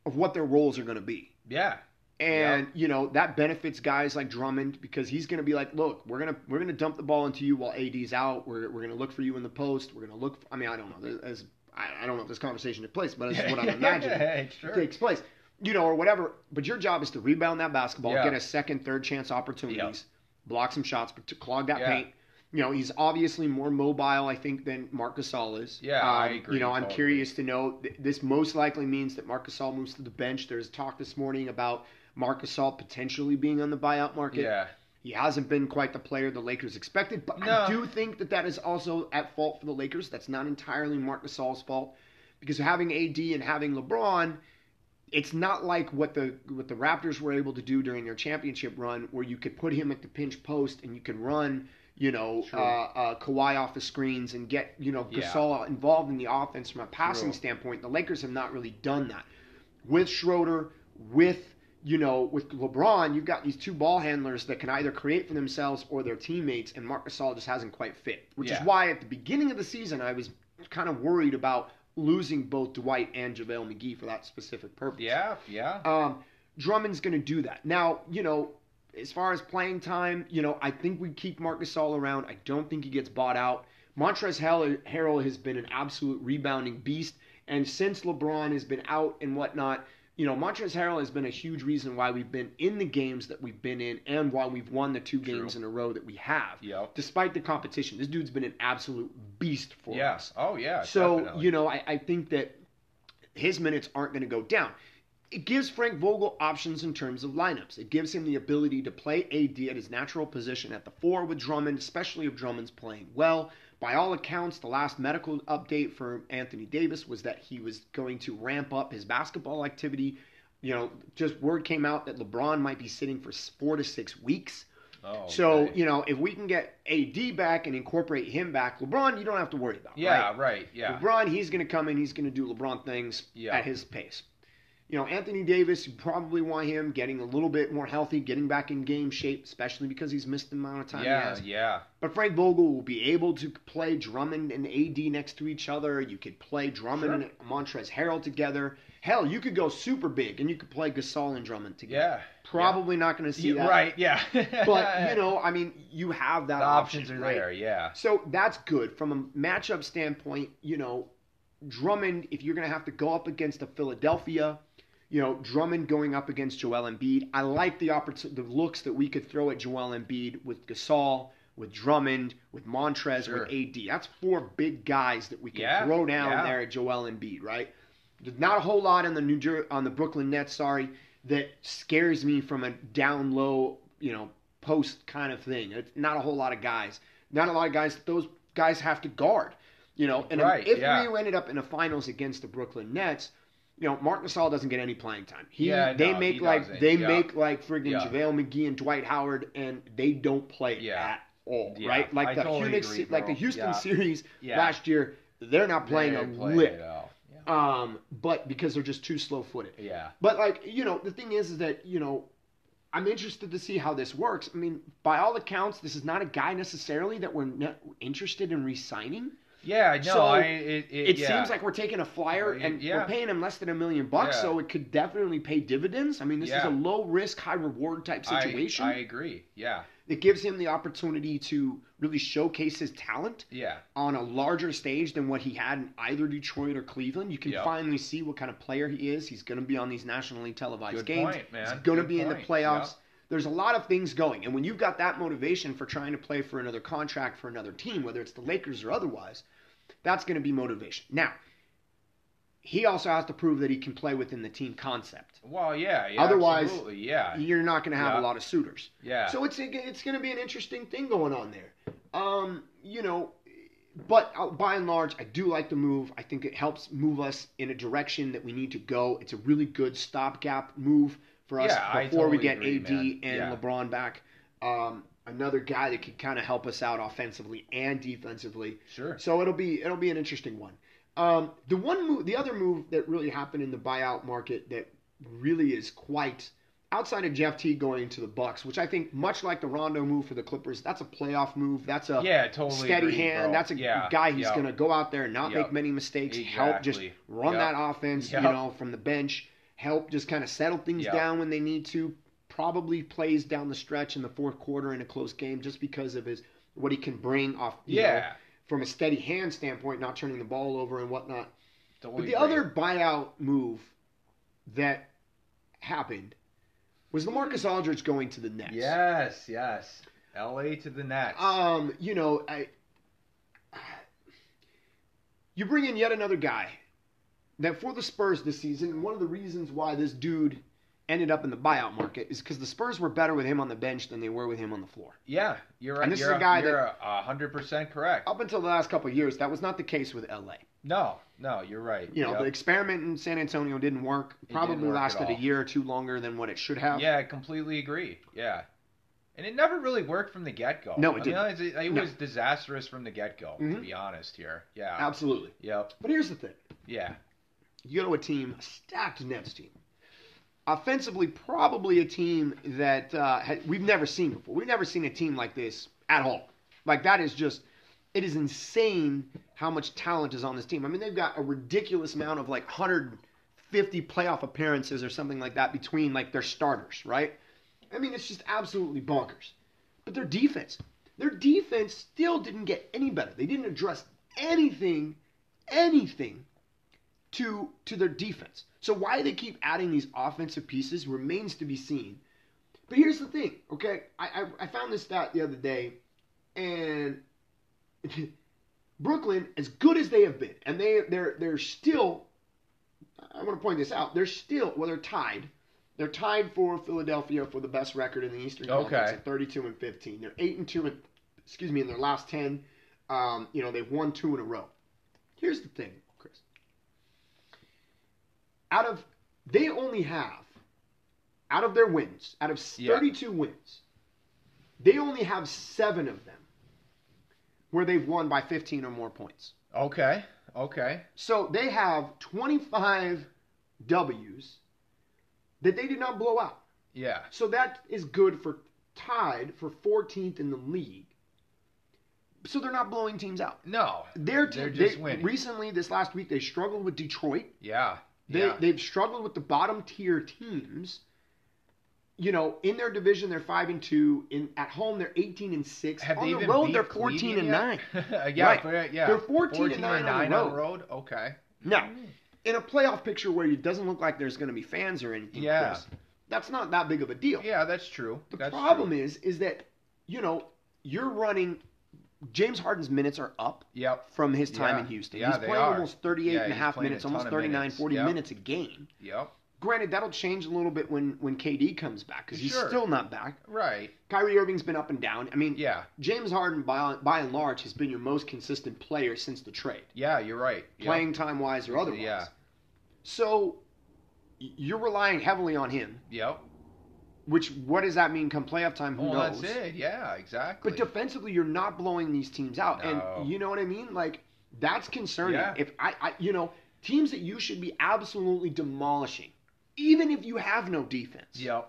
of what their roles are going to be. Yeah. And, yeah. you know, that benefits guys like Drummond because he's going to be like, look, we're going to we're gonna dump the ball into you while A D's out. We're, we're going to look for you in the post. We're going to look for, I mean, I don't know. As, I don't know if this conversation took place, but this is what I'm imagining yeah, sure. takes place. You know, or whatever, but your job is to rebound that basketball, yeah. get a second, third chance opportunities, yep. block some shots, but to clog that yeah. paint, You know, he's obviously more mobile, I think, than Marc Gasol is. Yeah, um, I agree. You know, I'm totally. curious to know. This most likely means that Marc Gasol moves to the bench. There's talk this morning about Marc Gasol potentially being on the buyout market. Yeah. He hasn't been quite the player the Lakers expected, but no. I do think that that is also at fault for the Lakers. That's not entirely Marc Gasol's fault, because having A D and having LeBron, it's not like what the what the Raptors were able to do during their championship run, where you could put him at the pinch post and you could run, you know, uh, uh, Kawhi off the screens and get, you know, Gasol yeah. involved in the offense from a passing True. standpoint. The Lakers have not really done that. With Schroeder, with You know, with LeBron, you've got these two ball handlers that can either create for themselves or their teammates, and Marc Gasol just hasn't quite fit, which yeah. is why at the beginning of the season I was kind of worried about losing both Dwight and JaVale McGee for that specific purpose. Yeah, yeah. Um, Drummond's going to do that. Now, you know, as far as playing time, you know, I think we keep Marc Gasol around. I don't think he gets bought out. Montrezl Harrell has been an absolute rebounding beast, and since LeBron has been out and whatnot, you know, Montrezl Harrell has been a huge reason why we've been in the games that we've been in and why we've won the two True. games in a row that we have. Yep. Despite the competition, this dude's been an absolute beast for yeah. us. Oh, yeah. So, definitely. you know, I, I think that his minutes aren't going to go down. It gives Frank Vogel options in terms of lineups. It gives him the ability to play A D at his natural position at the four with Drummond, especially if Drummond's playing well. By all accounts, the last medical update for Anthony Davis was that he was going to ramp up his basketball activity. You know, just word came out that LeBron might be sitting for four to six weeks. Oh, okay. So, you know, if we can get A D back and incorporate him back, LeBron, you don't have to worry about. Yeah, right. right yeah. LeBron, he's going to come in. He's going to do LeBron things yeah. at his pace. You know, Anthony Davis, you probably want him getting a little bit more healthy, getting back in game shape, especially because he's missed the amount of time yeah, he has. Yeah, yeah. But Frank Vogel will be able to play Drummond and A D next to each other. You could play Drummond sure. and Montrezl Harrell together. Hell, you could go super big, and you could play Gasol and Drummond together. Yeah. Probably yeah. not going to see yeah, that. Right, yeah. But, you know, I mean, you have that the option. Options are right? there, yeah. So that's good. From a matchup standpoint, you know, Drummond, if you're going to have to go up against a Philadelphia – you know, Drummond going up against Joel Embiid. I like the opportun- the looks that we could throw at Joel Embiid with Gasol, with Drummond, with Montrez, sure. with A D. That's four big guys that we can yeah, throw down yeah. there at Joel Embiid, right? There's not a whole lot on the New Jer- on the Brooklyn Nets, sorry, that scares me from a down low, you know, post kind of thing. It's not a whole lot of guys. Not a lot of guys that those guys have to guard, you know. And right, if yeah. we ended up in the finals against the Brooklyn Nets, you know, Marc Gasol doesn't get any playing time. He, yeah, they no, make he like they yeah. make like friggin' yeah. JaVale McGee and Dwight Howard, and they don't play yeah. at all, yeah. right? Like I the totally Phoenix, agree, like the Houston yeah. series yeah. last year, they're not playing they're a lick. Yeah. Um, but because they're just too slow-footed. Yeah. But like, you know, the thing is, is that you know, I'm interested to see how this works. I mean, by all accounts, this is not a guy necessarily that we're not interested in re-signing. Yeah, I know. So I, it it, it yeah. seems like we're taking a flyer, and yeah. we're paying him less than a million bucks, yeah. so it could definitely pay dividends. I mean, this yeah. is a low-risk, high-reward type situation. I, I agree, yeah. It gives him the opportunity to really showcase his talent yeah. on a larger stage than what he had in either Detroit or Cleveland. You can yep. finally see what kind of player he is. He's going to be on these nationally televised Good games. Point, man. He's going Good to be point. in the playoffs. Yep. There's a lot of things going. And when you've got that motivation for trying to play for another contract for another team, whether it's the Lakers or otherwise, that's going to be motivation. Now, he also has to prove that he can play within the team concept. Well, yeah, yeah. Otherwise, yeah. you're not going to have yeah. a lot of suitors. Yeah. So it's it's going to be an interesting thing going on there. Um, you know, but by and large, I do like the move. I think it helps move us in a direction that we need to go. It's a really good stopgap move for us yeah, before totally we get agree, A D man. and yeah. LeBron back. Um, another guy that could kind of help us out offensively and defensively. Sure. So it'll be it'll be an interesting one. Um, the one move, the other move that really happened in the buyout market that really is quite outside of Jeff T going to the Bucks, which I think much like the Rondo move for the Clippers, that's a playoff move. That's a yeah, totally steady agree, hand. Bro. That's a yeah, guy who's yep. going to go out there and not yep. make many mistakes. Exactly. Help just run yep. that offense, yep. you know, from the bench. Help just kind of settle things yeah. down when they need to. Probably plays down the stretch in the fourth quarter in a close game just because of his what he can bring off you yeah. know, from a steady hand standpoint, not turning the ball over and whatnot. Totally but the great. other buyout move that happened was LaMarcus Aldridge going to the Nets. Yes, yes. L A to the next. Um, you know, I. You bring in yet another guy that for the Spurs this season, one of the reasons why this dude ended up in the buyout market is because the Spurs were better with him on the bench than they were with him on the floor. Yeah, you're right. And this you're is a guy that one hundred percent correct. Up until the last couple of years, that was not the case with L A. No, no, you're right. You know, yep. The experiment in San Antonio didn't work. It probably didn't work lasted a year or two longer than what it should have. Yeah, I completely agree. Yeah. And it never really worked from the get-go. No, it didn't. I mean, it was no. disastrous from the get-go, mm-hmm. to be honest here. Yeah. Absolutely. Yep. But here's the thing. Yeah. You go to a team, a stacked Nets team. Offensively, probably a team that uh, we've never seen before. We've never seen a team like this at all. Like, that is just... It is insane how much talent is on this team. I mean, they've got a ridiculous amount of, like, one hundred fifty playoff appearances or something like that between, like, their starters, right? I mean, it's just absolutely bonkers. But their defense, their defense still didn't get any better. They didn't address anything, anything to to their defense. So why they keep adding these offensive pieces remains to be seen. But here's the thing, okay? I, I, I found this stat the other day, and Brooklyn, as good as they have been, and they, they're, they're still, I want to point this out, they're still, well, they're tied. They're tied for Philadelphia for the best record in the Eastern Conference okay. at thirty-two and fifteen. They're eight and two in, excuse me, in their last ten. Um, you know, they've won two in a row. Here's the thing, Chris. Out of they only have out of their wins, out of thirty-two yeah. wins, they only have seven of them where they've won by fifteen or more points. Okay. Okay. So they have twenty-five W's that they did not blow out. Yeah. So that is good for tied for fourteenth in the league. So they're not blowing teams out. No. They're, te- they're just they, winning. Recently, this last week, they struggled with Detroit. Yeah. They, yeah. They've struggled with the bottom tier teams. You know, in their division, they're five and two. In At home, they're eighteen and six. Have on they the even road, they're fourteen and nine. yeah, right. for, yeah. They're fourteen and nine on the road. On the road? Okay. No. In a playoff picture where it doesn't look like there's going to be fans or anything, yeah. Chris, that's not that big of a deal. Yeah, that's true. The that's problem true. is, is that, you know, you're running. James Harden's minutes are up yep. from his time yeah. in Houston. Yeah, he's playing are. almost thirty-eight yeah, and a half minutes, a almost thirty-nine, minutes. forty yep. minutes a game. Yep. Granted, that'll change a little bit when, when K D comes back because he's sure. still not back. Right. Kyrie Irving's been up and down. I mean, yeah. James Harden, by, by and large, has been your most consistent player since the trade. Yeah, you're right. Playing yep. time-wise or otherwise. Yeah. So, you're relying heavily on him. Yep. Which, what does that mean come playoff time? Who well, knows? That's it. Yeah, exactly. But defensively, you're not blowing these teams out. No. And you know what I mean? Like, that's concerning. Yeah. If I, I, you know, teams that you should be absolutely demolishing. Even if you have no defense. Yep.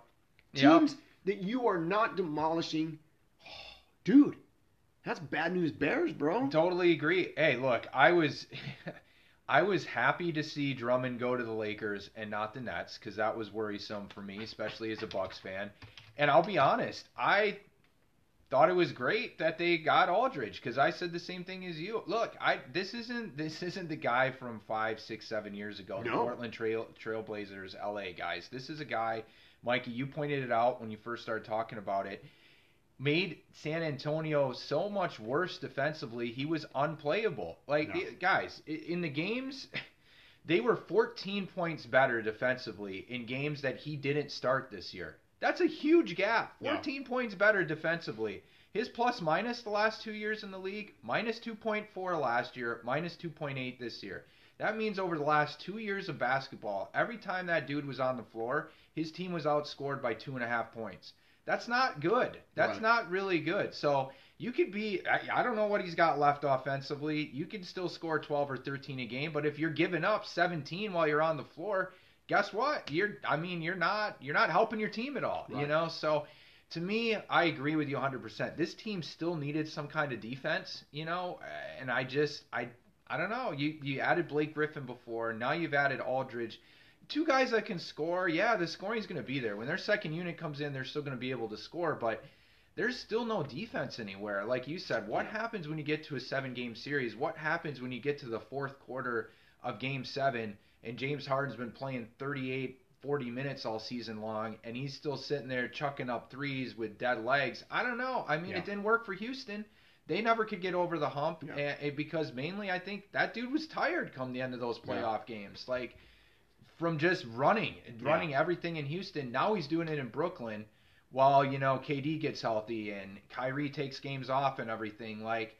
Teams yep. that you are not demolishing. Dude, that's bad news bears, bro. Totally agree. Hey, look, I was I was happy to see Drummond go to the Lakers and not the Nets because that was worrisome for me, especially as a Bucks fan. And I'll be honest, I thought it was great that they got Aldridge because I said the same thing as you. Look, I this isn't this isn't the guy from five, six, seven years ago. No. The Portland Trail Trailblazers, L A guys. This is a guy, Mikey, you pointed it out when you first started talking about it, made San Antonio so much worse defensively. He was unplayable. Like, no. guys, in the games, they were fourteen points better defensively in games that he didn't start this year. That's a huge gap. fourteen yeah. points better defensively. His plus-minus the last two years in the league, minus two point four last year, minus two point eight this year. That means over the last two years of basketball, every time that dude was on the floor, his team was outscored by two and a half points. That's not good. That's right. not really good. So you could be, I, I don't know what he's got left offensively. You can still score twelve or thirteen a game, but if you're giving up seventeen while you're on the floor, guess what? You're, I mean, you're not, you're not helping your team at all, right. you know? So to me, I agree with you one hundred percent. This team still needed some kind of defense, you know? And I just, I, I don't know. You, you added Blake Griffin before. Now you've added Aldridge. Two guys that can score. Yeah, the scoring is going to be there. When their second unit comes in, they're still going to be able to score, but there's still no defense anywhere. Like you said, what yeah. happens when you get to a seven game series? What happens when you get to the fourth quarter of game seven and James Harden's been playing 38, forty minutes all season long, and he's still sitting there chucking up threes with dead legs. I don't know. I mean, yeah. It didn't work for Houston. They never could get over the hump yeah. and, because mainly I think that dude was tired come the end of those playoff yeah. games. Like, from just running and running yeah. everything in Houston. Now he's doing it in Brooklyn while, you know, K D gets healthy and Kyrie takes games off and everything. Like,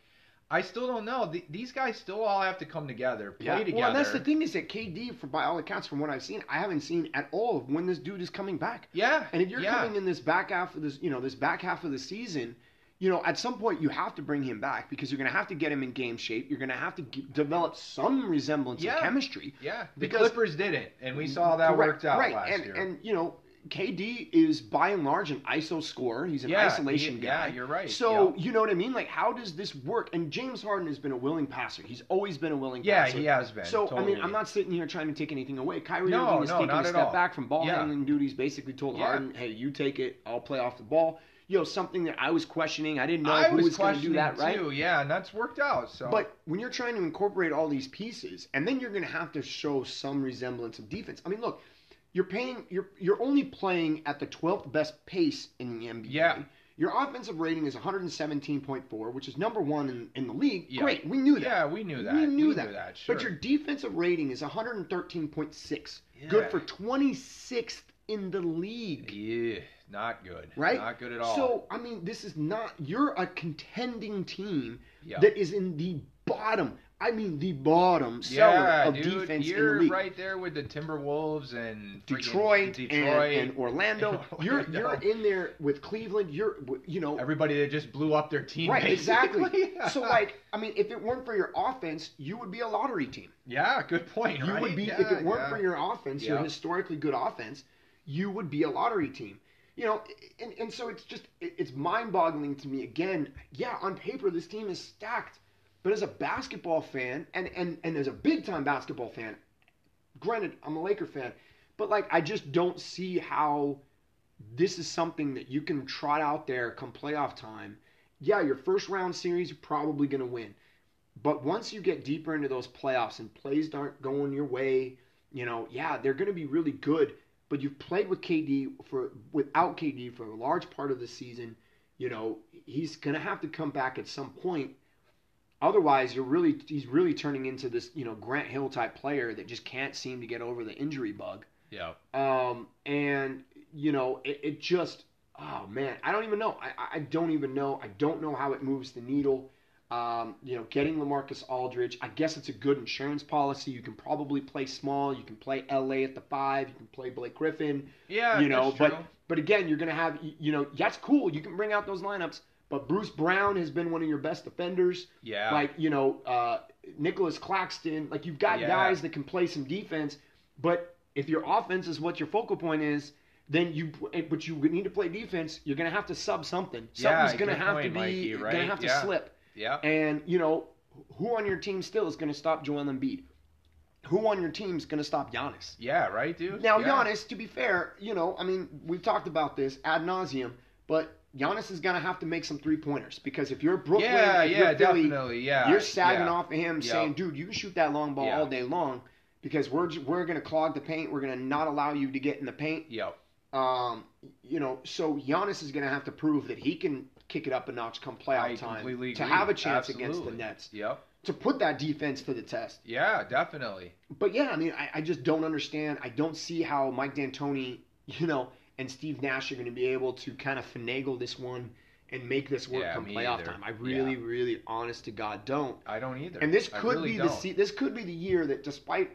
I still don't know. The, these guys still all have to come together, play yeah. together. Well, and that's the thing is that K D, for, by all accounts, from what I've seen, I haven't seen at all of when this dude is coming back. Yeah. And if you're yeah. coming in this back half of this, you know, this back half of the season, you know, at some point you have to bring him back because you're going to have to get him in game shape. You're going to have to g- develop some resemblance yeah. of chemistry. Yeah. The Clippers didn't, and we saw that correct, worked out right. last and, year. And, you know, K D is by and large an I S O scorer. He's an yeah, isolation he, guy. Yeah, you're right. So, yeah. you know what I mean? Like, how does this work? And James Harden has been a willing passer. He's always been a willing yeah, passer. Yeah, he has been. So, totally. I mean, I'm not sitting here trying to take anything away. Kyrie no, Irving is no, taking a step all. back from ball yeah. handling duties, basically told yeah. Harden, hey, you take it, I'll play off the ball. You know, something that I was questioning. I didn't know I who was, was going to do that, right? Too, yeah, and that's worked out. So, but when you're trying to incorporate all these pieces, and then you're going to have to show some resemblance of defense. I mean, look, you're paying. You're you're only playing at the twelfth best pace in the N B A. Yeah. Your offensive rating is one seventeen point four, which is number one in, in the league. Yeah. Great, we knew that. Yeah, we knew that. We knew we that. Knew that sure. But your defensive rating is one thirteen point six, yeah. good for twenty-sixth in the league. Yeah. Not good. Right? Not good at all. So, I mean, this is not... You're a contending team yep. that is in the bottom. I mean, the bottom yeah, seller of dude, defense in the league. You're right there with the Timberwolves and... Detroit, Detroit and, and Orlando. Orlando. You're you're in there with Cleveland. You're, you know... Everybody that just blew up their team. Right, basically. Exactly. yeah. So, like, I mean, if it weren't for your offense, you would be a lottery team. Yeah, good point, You right? would be... Yeah, if it weren't yeah. for your offense, yeah. your historically good offense, you would be a lottery team. You know, and, and so it's just, it's mind-boggling to me. Again, yeah, on paper, this team is stacked. But as a basketball fan, and, and, and as a big-time basketball fan, granted, I'm a Laker fan, but, like, I just don't see how this is something that you can trot out there come playoff time. Yeah, your first-round series, you're probably going to win. But once you get deeper into those playoffs and plays aren't going your way, you know, yeah, they're going to be really good. But you've played with K D for without K D for a large part of the season. You know, he's gonna have to come back at some point. Otherwise, you're really he's really turning into this, you know, Grant Hill type player that just can't seem to get over the injury bug. Yeah. Um, and you know, it, it just oh man, I don't even know. I I don't even know. I don't know how it moves the needle. Um, you know, getting LaMarcus Aldridge, I guess it's a good insurance policy. You can probably play small. You can play L A at the five. You can play Blake Griffin. Yeah, you know, that's but true. But again, you're gonna have you know that's cool. You can bring out those lineups. But Bruce Brown has been one of your best defenders. Yeah, like you know, uh, Nicholas Claxton. Like you've got yeah. guys that can play some defense. But if your offense is what your focal point is, then you but you need to play defense. You're gonna have to sub something. Yeah, Something's gonna have, point, be, Mikey, right? gonna have to be gonna have to slip. Yeah, and you know who on your team still is going to stop Joel Embiid? Who on your team is going to stop Giannis? Yeah, right, dude. Now, yeah. Giannis, to be fair, you know, I mean, we've talked about this ad nauseum, but Giannis is going to have to make some three pointers because if you're Brooklyn, yeah, yeah, you're Philly, definitely, yeah, you're sagging yeah. off of him, yeah. saying, "Dude, you can shoot that long ball yeah. all day long," because we're we're going to clog the paint, we're going to not allow you to get in the paint. Yep. Um, you know, so Giannis is going to have to prove that he can kick it up a notch come playoff time to agree. have a chance Absolutely. against the Nets. Yep. To put that defense to the test. Yeah, definitely. But yeah, I mean, I, I just don't understand. I don't see how Mike D'Antoni, you know, and Steve Nash are going to be able to kind of finagle this one and make this work yeah, come playoff either. time. I really, yeah. really, honest to God, don't. I don't either. And this could really be don't. the se- this could be the year that, despite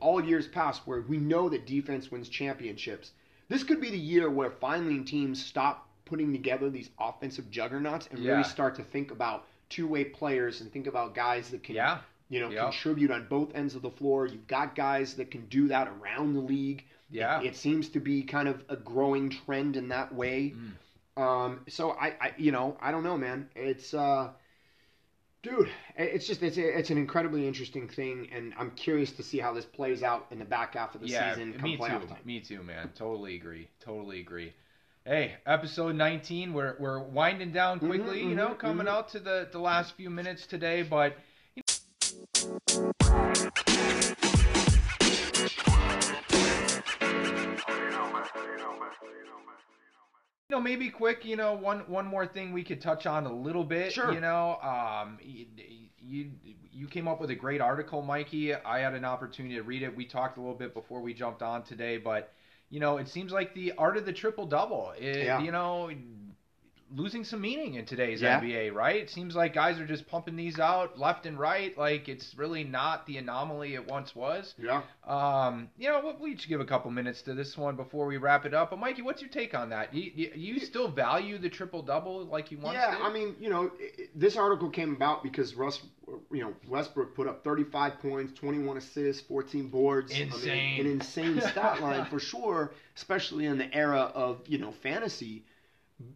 all years past, where we know that defense wins championships. This could be the year where finally teams stop putting together these offensive juggernauts and yeah. really start to think about two-way players and think about guys that can, yeah. you know, yep. contribute on both ends of the floor. You've got guys that can do that around the league. Yeah, it, it seems to be kind of a growing trend in that way. Mm. Um, so I, I, you know, I don't know, man. It's, uh, dude, it's just it's it's an incredibly interesting thing, and I'm curious to see how this plays out in the back half of the yeah, season. Come me playoff too. Time. Me too, man. Totally agree. Totally agree. Hey, episode nineteen. We're we're winding down quickly. Mm-hmm, you know, mm-hmm, coming mm-hmm. out to the, the last few minutes today, but. You know... You know, maybe quick, you know, one one more thing we could touch on a little bit. Sure. You know, um, you, you you came up with a great article, Mikey. I had an opportunity to read it. We talked a little bit before we jumped on today, but, you know, it seems like the art of the triple-double, it, yeah. you know, losing some meaning in today's yeah. N B A, right? It seems like guys are just pumping these out left and right. Like, it's really not the anomaly it once was. Yeah. Um, you know, we should give a couple minutes to this one before we wrap it up. But, Mikey, what's your take on that? You, you, you still value the triple-double like you once yeah, did? Yeah, I mean, you know, it, this article came about because Russ, you know, Westbrook put up thirty-five points, twenty-one assists, fourteen boards. Insane. I mean, an insane stat line for sure, especially in the era of, you know, fantasy.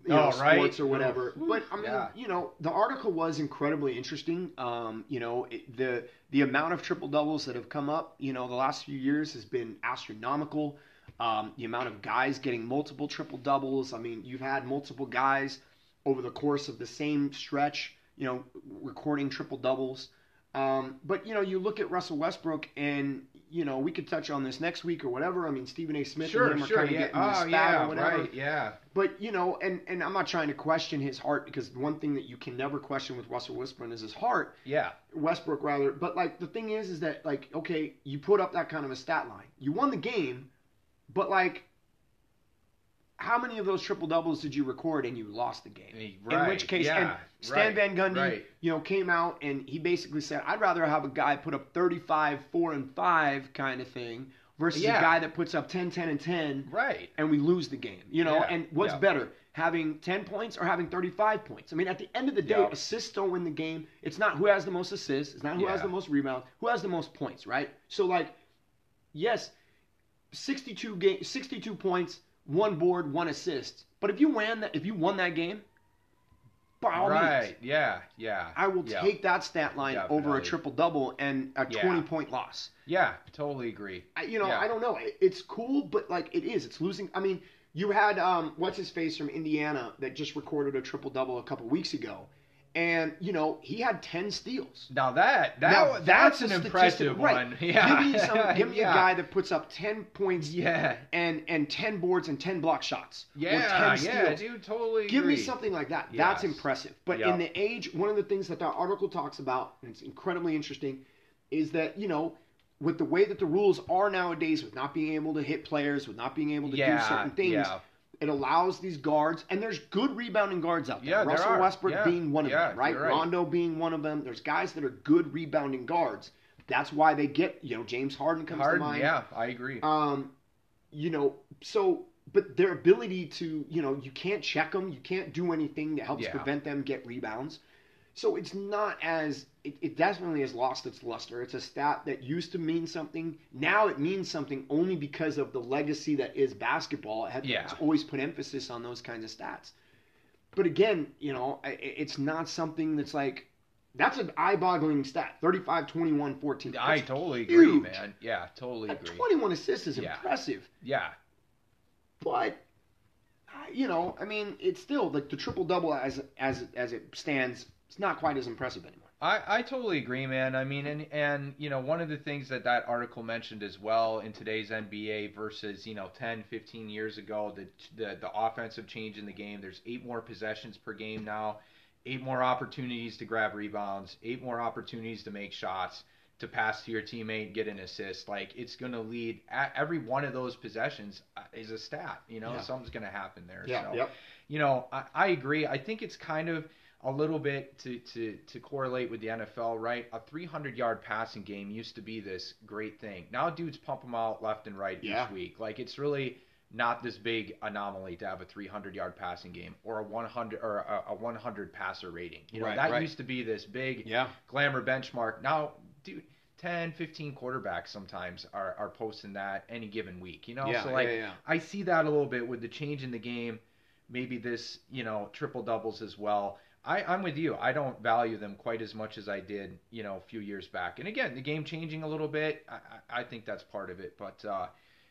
You know, oh, right. sports or whatever. Oh. But I mean, yeah. you know, the article was incredibly interesting. Um, you know, it, the the amount of triple doubles that have come up, you know, the last few years has been astronomical. Um, the amount of guys getting multiple triple doubles. I mean, you've had multiple guys over the course of the same stretch, you know, recording triple doubles. Um, but you know, you look at Russell Westbrook, and you know, we could touch on this next week or whatever. I mean, Stephen A. Smith sure, and him sure, are kind of yeah. getting oh, this yeah, or whatever. Right, yeah. But you know, and, and I'm not trying to question his heart, because one thing that you can never question with Russell Westbrook is his heart. Yeah. Westbrook rather. But like the thing is, is that like, okay, you put up that kind of a stat line, you won the game, but like, how many of those triple doubles did you record and you lost the game? Right, in which case, yeah, and Stan right, Van Gundy, right. you know, came out and he basically said, "I'd rather have a guy put up thirty-five, four and five kind of thing versus yeah. a guy that puts up ten, ten and ten, right? And we lose the game, you know. Yeah, and what's yeah. better, having ten points or having thirty-five points? I mean, at the end of the day, yeah. assists don't win the game. It's not who has the most assists. It's not who yeah. has the most rebounds. Who has the most points, right? So like, yes, sixty-two game, sixty-two points." One board, one assist. But if you win that, if you won that game, by all right. means, yeah, yeah, I will yep. take that stat line Definitely. over a triple double and a yeah. twenty point loss. Yeah, totally agree. I, you know, yeah. I don't know. It, it's cool, but like it is, it's losing. I mean, you had um, what's his face from Indiana that just recorded a triple double a couple weeks ago. And, you know, he had ten steals. Now, that, that now that's, that's an impressive right. one. Yeah. Give me, some, give me yeah. a guy that puts up ten points yeah. and, and ten boards and ten block shots. Yeah, or ten yeah, steals. Dude, totally Give agree. me something like that. Yes. That's impressive. But yep. in the age, one of the things that that article talks about, and it's incredibly interesting, is that, you know, with the way that the rules are nowadays, with not being able to hit players, with not being able to yeah, do certain things, yeah. it allows these guards, and there's good rebounding guards out there. Yeah, Russell there Westbrook yeah. being one of yeah, them, right? right? Rondo being one of them. There's guys that are good rebounding guards. That's why they get, you know, James Harden comes Harden, to mind. Yeah, I agree. Um, you know, so, but their ability to, you know, you can't check them. You can't do anything that helps yeah. prevent them get rebounds. So it's not as, it, it definitely has lost its luster. It's a stat that used to mean something. Now it means something only because of the legacy that is basketball. It had, yeah. It's always put emphasis on those kinds of stats. But again, you know, it, it's not something that's like, that's an eye-boggling stat. thirty-five, twenty-one, fourteen. That's I totally huge. agree, man. Yeah, totally At agree. twenty-one assists is yeah. impressive. Yeah. But... You know, I mean, it's still like the triple double as as as it stands. It's not quite as impressive anymore. I, I totally agree, man. I mean, and and you know, one of the things that that article mentioned as well in today's N B A versus you know ten, fifteen years ago, the the the offensive change in the game. There's eight more possessions per game now, eight more opportunities to grab rebounds, eight more opportunities to make shots, to pass to your teammate, get an assist. Like, it's going to lead at every one of those possessions is a stat, you know, yeah. something's going to happen there. Yeah, so, yep. you know, I, I agree. I think it's kind of a little bit to, to, to correlate with the N F L, right? A three hundred yard passing game used to be this great thing. Now dudes pump them out left and right yeah. each week. Like, it's really not this big anomaly to have a three hundred yard passing game or a one hundred or a, a one hundred passer rating. You know, right, that right. used to be this big yeah. glamour benchmark. Now, dude, ten, fifteen quarterbacks sometimes are, are posting that any given week, you know? Yeah, so, like, yeah, yeah. I see that a little bit with the change in the game, maybe this, you know, triple doubles as well. I, I'm with you. I don't value them quite as much as I did, you know, a few years back. And, again, the game changing a little bit, I, I think that's part of it. But, uh,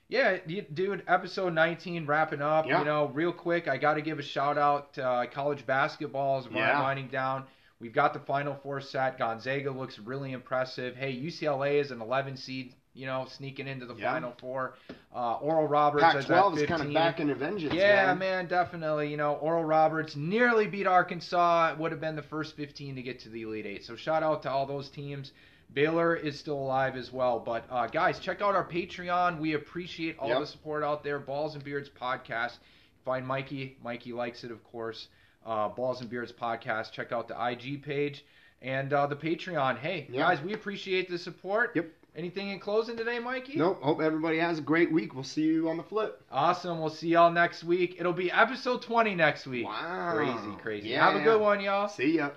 yeah, dude, episode nineteen wrapping up. Yeah. You know, real quick, I got to give a shout-out to uh, college basketball is winding yeah. down. We've got the Final Four set. Gonzaga looks really impressive. Hey, U C L A is an eleven seed, you know, sneaking into the yeah. Final Four. Uh, Oral Roberts Pac twelve is at fifteen. Is kind of back in a vengeance. Yeah, man. man, definitely. You know, Oral Roberts nearly beat Arkansas. It would have been the first fifteen to get to the Elite Eight. So shout out to all those teams. Baylor is still alive as well. But, uh, guys, check out our Patreon. We appreciate all yep. the support out there. Balls and Beards Podcast. Find Mikey. Mikey likes it, of course. Uh, Balls and Beards Podcast. Check out the I G page and uh, the Patreon. Hey, yep. guys, we appreciate the support. Yep. Anything in closing today, Mikey? Nope. Hope everybody has a great week. We'll see you on the flip. Awesome. We'll see y'all next week. It'll be episode twenty next week. Wow. Crazy, crazy. Yeah. Have a good one, y'all. See ya.